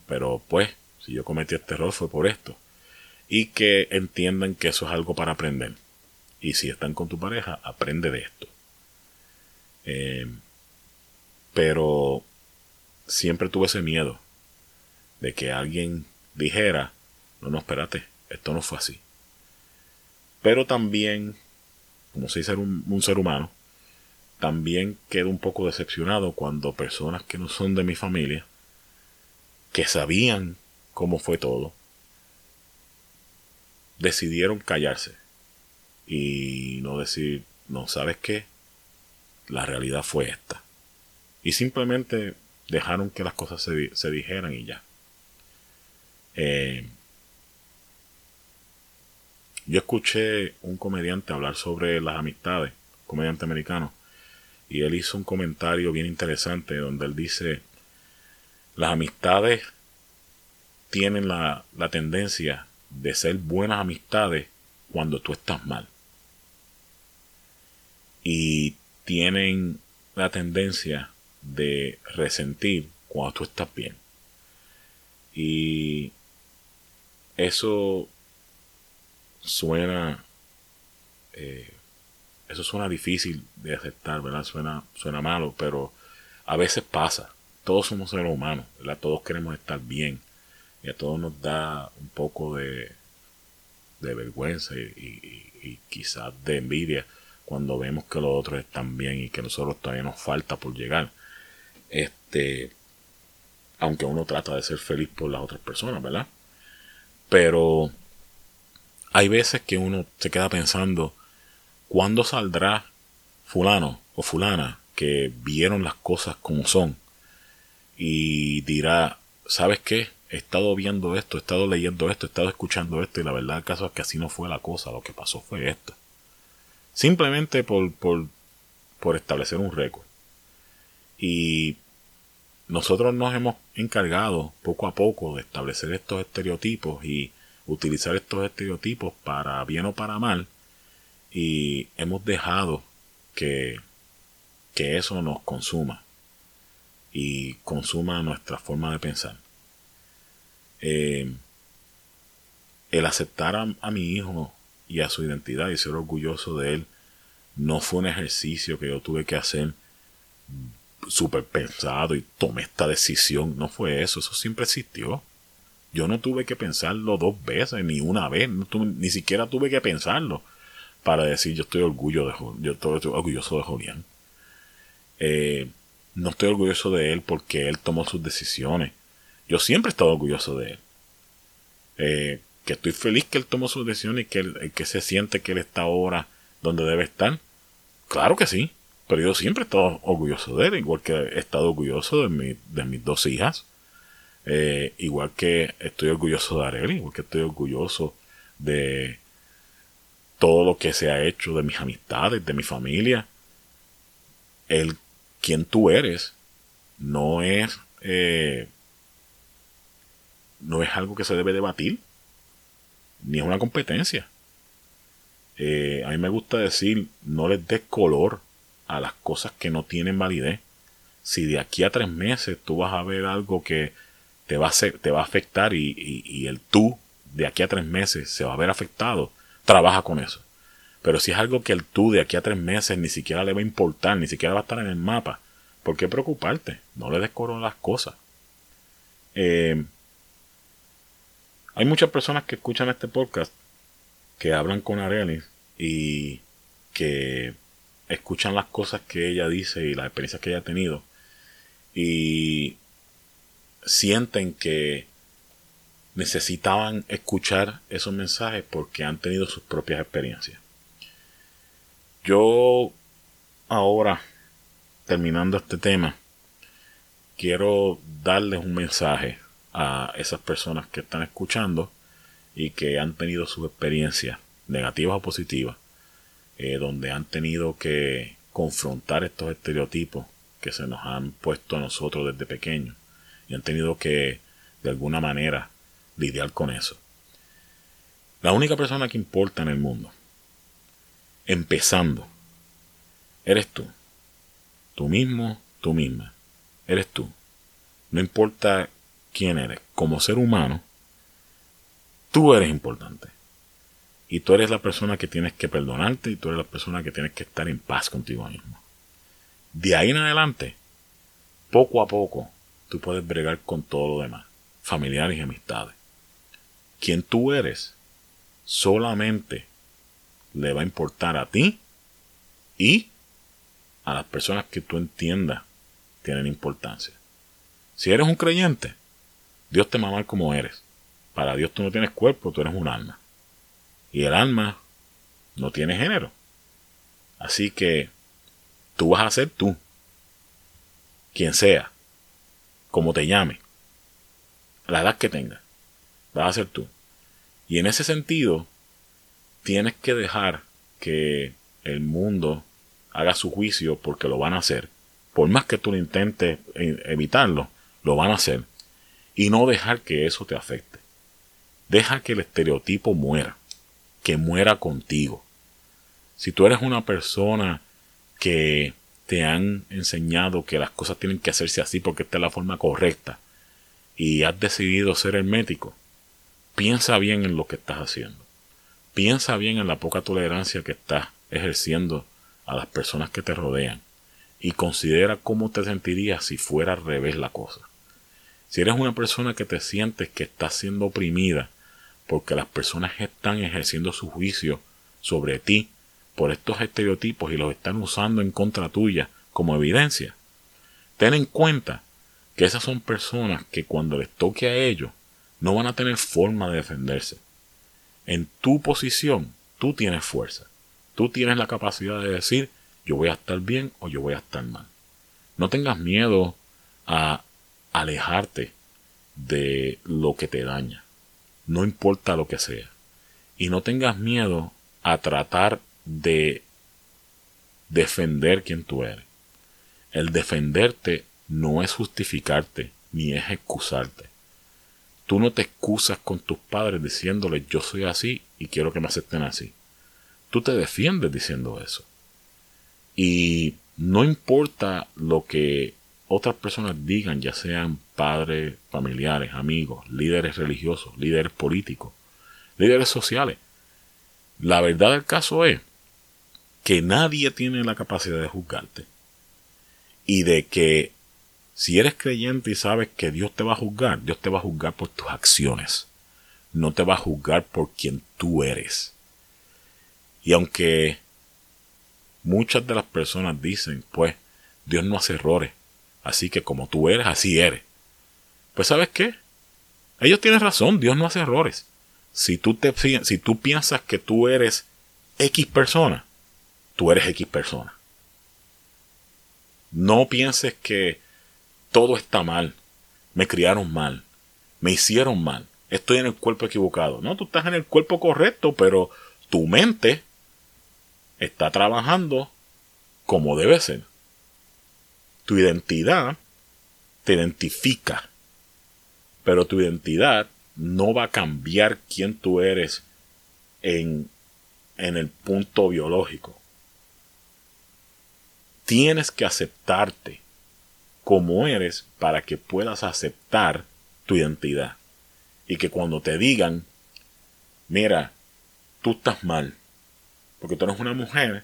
pero pues, si yo cometí este error fue por esto. Y que entiendan que eso es algo para aprender. Y si están con tu pareja, aprende de esto. Eh, pero siempre tuve ese miedo de que alguien dijera, no, no, espérate, esto no fue así. Pero también, como soy ser un, un ser humano, también quedo un poco decepcionado cuando personas que no son de mi familia, que sabían cómo fue todo, decidieron callarse. Y no decir, no, ¿sabes qué? La realidad fue esta. Y simplemente dejaron que las cosas se, se dijeran y ya. Eh, yo escuché un comediante hablar sobre las amistades, un comediante americano, y él hizo un comentario bien interesante donde él dice, las amistades tienen la, la tendencia de ser buenas amistades cuando tú estás mal. Y tienen la tendencia de resentir cuando tú estás bien. Y eso suena eh, eso suena difícil de aceptar, ¿verdad? Suena, suena malo, pero a veces pasa. Todos somos seres humanos, ¿verdad? Todos queremos estar bien. Y a todos nos da un poco de, de vergüenza y, y, y quizás de envidia cuando vemos que los otros están bien y que nosotros todavía nos falta por llegar. Este, aunque uno trata de ser feliz por las otras personas, ¿verdad? Pero hay veces que uno se queda pensando, ¿cuándo saldrá fulano o fulana que vieron las cosas como son? Y dirá, ¿sabes qué? He estado viendo esto, he estado leyendo esto, he estado escuchando esto y la verdad el caso es que así no fue la cosa, lo que pasó fue esto. Simplemente por, por, por establecer un récord. Y nosotros nos hemos encargado poco a poco de establecer estos estereotipos y utilizar estos estereotipos para bien o para mal. Y hemos dejado que, que eso nos consuma y consuma nuestra forma de pensar. Eh, el aceptar a, a mi hijo y a su identidad y ser orgulloso de él no fue un ejercicio que yo tuve que hacer súper pensado y tomé esta decisión. No fue eso, eso siempre existió. Yo no tuve que pensarlo dos veces, ni una vez, no tuve, ni siquiera tuve que pensarlo para decir yo estoy, orgullo de, yo estoy orgulloso de Julián. Eh, no estoy orgulloso de él porque él tomó sus decisiones. Yo siempre he estado orgulloso de él. Eh, que estoy feliz que él tomó sus decisiones y que, él, que se siente que él está ahora donde debe estar. Claro que sí. Pero yo siempre he estado orgulloso de él. Igual que he estado orgulloso de, mi, de mis dos hijas. Eh, igual que estoy orgulloso de Arelis. Igual que estoy orgulloso de todo lo que se ha hecho, de mis amistades, de mi familia. El quien tú eres no es, eh, no es algo que se debe debatir, ni es una competencia. Eh, a mí me gusta decir, no les des color a las cosas que no tienen validez. Si de aquí a tres meses tú vas a ver algo que te va a, ser, te va a afectar y, y, y el tú de aquí a tres meses se va a ver afectado, trabaja con eso. Pero si es algo que el tú de aquí a tres meses ni siquiera le va a importar, ni siquiera va a estar en el mapa, ¿por qué preocuparte? No le des color a las cosas. Eh, hay muchas personas que escuchan este podcast, que hablan con Arelis y que escuchan las cosas que ella dice y las experiencias que ella ha tenido y sienten que necesitaban escuchar esos mensajes porque han tenido sus propias experiencias. Yo ahora, terminando este tema, quiero darles un mensaje a esas personas que están escuchando y que han tenido sus experiencias negativas o positivas, eh, donde han tenido que confrontar estos estereotipos que se nos han puesto a nosotros desde pequeños y han tenido que, de alguna manera, lidiar con eso. La única persona que importa en el mundo, empezando, eres tú. Tú mismo, tú misma. Eres tú. No importa quién eres. Como ser humano, tú eres importante. Y tú eres la persona que tienes que perdonarte y tú eres la persona que tienes que estar en paz contigo mismo. De ahí en adelante, poco a poco, tú puedes bregar con todo lo demás. Familiares y amistades. Quien tú eres, solamente le va a importar a ti y a las personas que tú entiendas tienen importancia. Si eres un creyente, Dios te va a amar como eres. Para Dios tú no tienes cuerpo, tú eres un alma. Y el alma no tiene género. Así que tú vas a ser tú. Quien sea. Como te llame. La edad que tengas. Vas a ser tú. Y en ese sentido, tienes que dejar que el mundo haga su juicio porque lo van a hacer. Por más que tú lo intentes evitarlo, lo van a hacer. Y no dejar que eso te afecte. Deja que el estereotipo muera. Que muera contigo. Si tú eres una persona que te han enseñado que las cosas tienen que hacerse así porque esta es la forma correcta y has decidido ser hermético, piensa bien en lo que estás haciendo. Piensa bien en la poca tolerancia que estás ejerciendo a las personas que te rodean y considera cómo te sentirías si fuera al revés la cosa. Si eres una persona que te sientes que estás siendo oprimida porque las personas están ejerciendo su juicio sobre ti por estos estereotipos y los están usando en contra tuya como evidencia, ten en cuenta que esas son personas que cuando les toque a ellos no van a tener forma de defenderse. En tu posición, tú tienes fuerza. Tú tienes la capacidad de decir, yo voy a estar bien o yo voy a estar mal. No tengas miedo a alejarte de lo que te daña. No importa lo que sea. Y no tengas miedo a tratar de defender quien tú eres. El defenderte no es justificarte ni es excusarte. Tú no te excusas con tus padres diciéndoles yo soy así y quiero que me acepten así. Tú te defiendes diciendo eso. Y no importa lo que otras personas digan, ya sean padres, familiares, amigos, líderes religiosos, líderes políticos, líderes sociales. La verdad del caso es que nadie tiene la capacidad de juzgarte. Y de que si eres creyente y sabes que Dios te va a juzgar, Dios te va a juzgar por tus acciones. No te va a juzgar por quien tú eres. Y aunque muchas de las personas dicen, pues, Dios no hace errores. Así que como tú eres, así eres. Pues, ¿sabes qué? Ellos tienen razón, Dios no hace errores. Si tú, te, si tú piensas que tú eres X persona, tú eres X persona. No pienses que todo está mal, me criaron mal, me hicieron mal. estoy en el cuerpo equivocado. No, tú estás en el cuerpo correcto, pero tu mente está trabajando como debe ser. Tu identidad te identifica, pero tu identidad no va a cambiar quién tú eres en, en el punto biológico. Tienes que aceptarte como eres para que puedas aceptar tu identidad. Y que cuando te digan, mira, tú estás mal, porque tú eres una mujer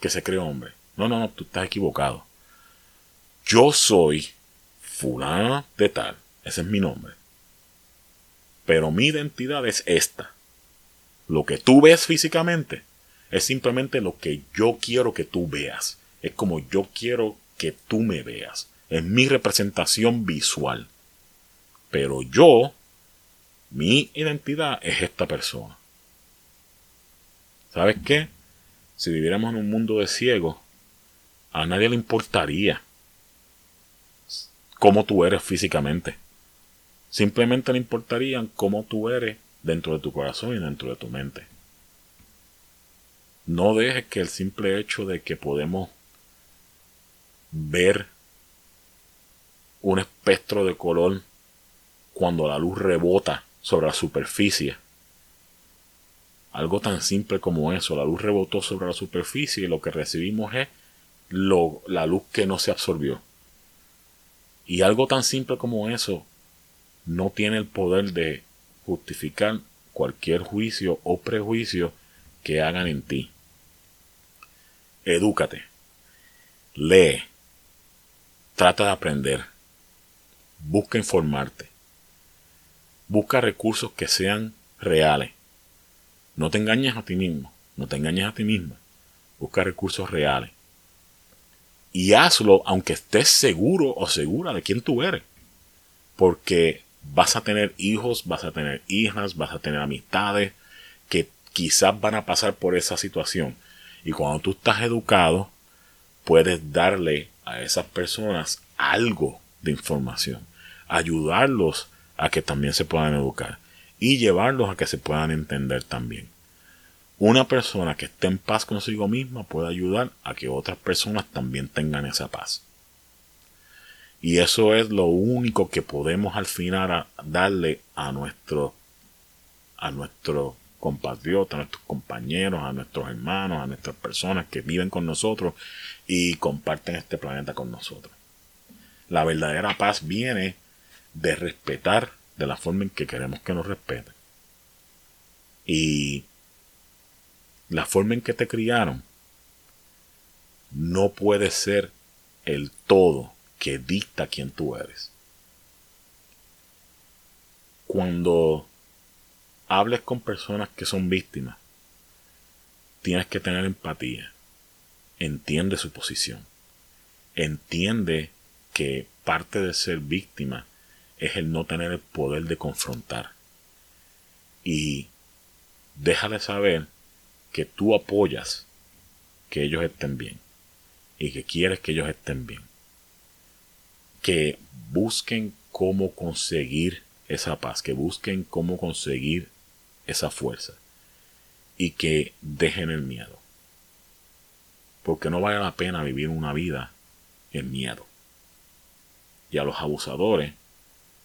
que se cree hombre. No, no, no, tú estás equivocado. Yo soy fulana de tal, ese es mi nombre. Pero mi identidad es esta. Lo que tú ves físicamente es simplemente lo que yo quiero que tú veas. Es como yo quiero que tú me veas. Es mi representación visual. Pero yo, mi identidad es esta persona. ¿Sabes qué? Si viviéramos en un mundo de ciegos, a nadie le importaría cómo tú eres físicamente. Simplemente le importarían cómo tú eres dentro de tu corazón y dentro de tu mente. No dejes que el simple hecho de que podemos ver un espectro de color cuando la luz rebota sobre la superficie. Algo tan simple como eso. La luz rebotó sobre la superficie y lo que recibimos es lo, la luz que no se absorbió. Y algo tan simple como eso no tiene el poder de justificar cualquier juicio o prejuicio que hagan en ti. Edúcate. Lee. Trata de aprender. Busca informarte. Busca recursos que sean reales. No te engañes a ti mismo. No te engañes a ti misma. Busca recursos reales. Y hazlo aunque estés seguro o segura de quién tú eres. Porque vas a tener hijos, vas a tener hijas, vas a tener amistades que quizás van a pasar por esa situación. Y cuando tú estás educado, puedes darle a esas personas algo de información. Ayudarlos a que también se puedan educar. Y llevarlos a que se puedan entender también. Una persona que esté en paz consigo misma puede ayudar a que otras personas también tengan esa paz. Y eso es lo único que podemos al final a darle a nuestro, a nuestro compatriotas, a nuestros compañeros, a nuestros hermanos, a nuestras personas que viven con nosotros y comparten este planeta con nosotros. La verdadera paz viene de respetar de la forma en que queremos que nos respeten. Y la forma en que te criaron no puede ser el todo que dicta quién tú eres. Cuando hables con personas que son víctimas, tienes que tener empatía. Entiende su posición. Entiende que parte de ser víctima es el no tener el poder de confrontar. Y déjale saber que tú apoyas que ellos estén bien. Y que quieres que ellos estén bien. Que busquen cómo conseguir esa paz. Que busquen cómo conseguir esa fuerza y que dejen el miedo, porque no vale la pena vivir una vida en miedo. Y a los abusadores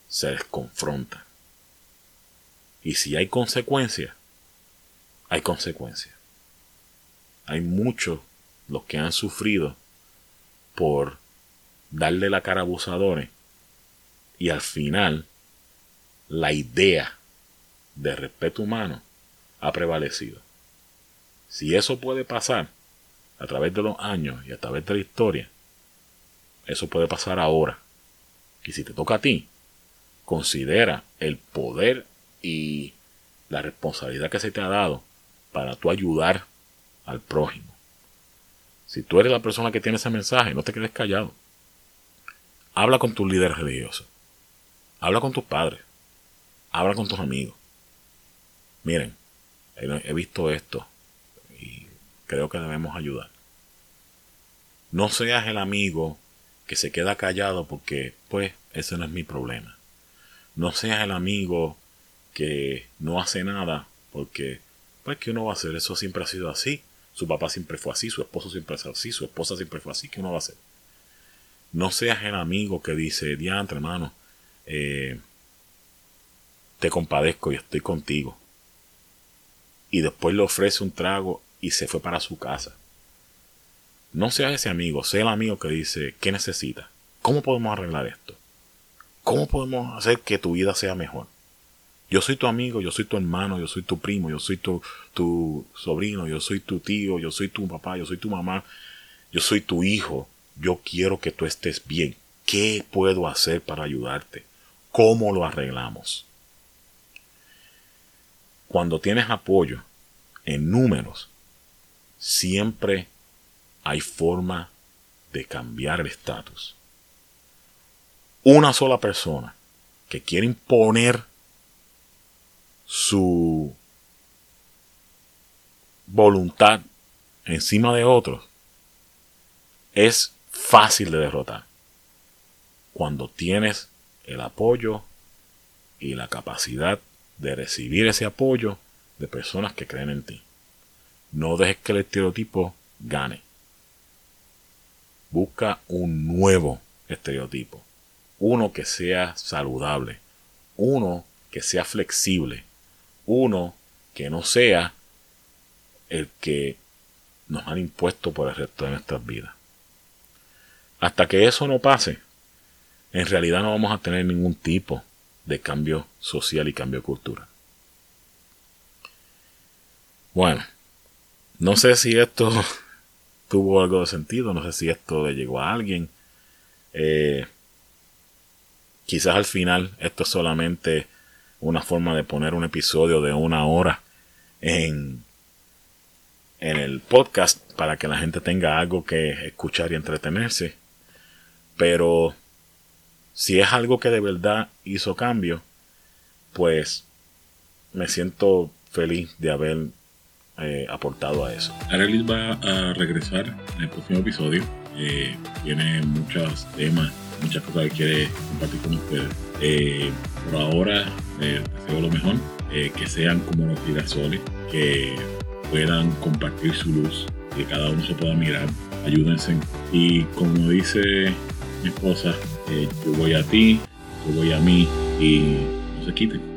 se les confronta, y si hay consecuencias, hay consecuencias. Hay muchos los que han sufrido por darle la cara a abusadores, y al final la idea de respeto humano ha prevalecido. Si eso puede pasar a través de los años y a través de la historia, eso puede pasar ahora. Y si te toca a ti, considera el poder y la responsabilidad que se te ha dado para tú ayudar al prójimo. Si tú eres la persona que tiene ese mensaje, no te quedes callado. Habla con tus líderes religiosos. Habla con tus padres. Habla con tus amigos. Miren, he visto esto y creo que debemos ayudar. No seas el amigo que se queda callado porque, pues, ese no es mi problema. No seas el amigo que no hace nada porque, pues, ¿qué uno va a hacer? Eso siempre ha sido así. Su papá siempre fue así, su esposo siempre fue así, su esposa siempre fue así. ¿Qué uno va a hacer? No seas el amigo que dice, diantre, hermano, eh, te compadezco y estoy contigo. Y después le ofrece un trago y se fue para su casa. No seas ese amigo, sea el amigo que dice, ¿qué necesitas? ¿Cómo podemos arreglar esto? ¿Cómo podemos hacer que tu vida sea mejor? Yo soy tu amigo, yo soy tu hermano, yo soy tu primo, yo soy tu, tu sobrino, yo soy tu tío, yo soy tu papá, yo soy tu mamá, yo soy tu hijo. Yo quiero que tú estés bien. ¿Qué puedo hacer para ayudarte? ¿Cómo lo arreglamos? Cuando tienes apoyo en números, siempre hay forma de cambiar el estatus. Una sola persona que quiere imponer su voluntad encima de otros es fácil de derrotar cuando tienes el apoyo y la capacidad de recibir ese apoyo de personas que creen en ti. No dejes que el estereotipo gane. Busca un nuevo estereotipo, uno que sea saludable, uno que sea flexible, uno que no sea el que nos han impuesto por el resto de nuestras vidas. Hasta que eso no pase, en realidad no vamos a tener ningún tipo de cambio social y cambio cultural. Bueno, no sé si esto tuvo algo de sentido, no sé si esto le llegó a alguien. Eh, quizás al final esto es solamente una forma de poner un episodio de una hora en... en el podcast para que la gente tenga algo que escuchar y entretenerse. Pero si es algo que de verdad hizo cambio, pues me siento feliz de haber eh, aportado a eso. Arelis va a regresar en el próximo episodio. Eh, tiene muchos temas, muchas cosas que quiere compartir con ustedes. Eh, por ahora, eh, deseo lo mejor, eh, que sean como los girasoles, que puedan compartir su luz, que cada uno se pueda mirar, ayúdense. Y como dice mi esposa, eh, yo voy a ti, yo voy a mí y no se quiten.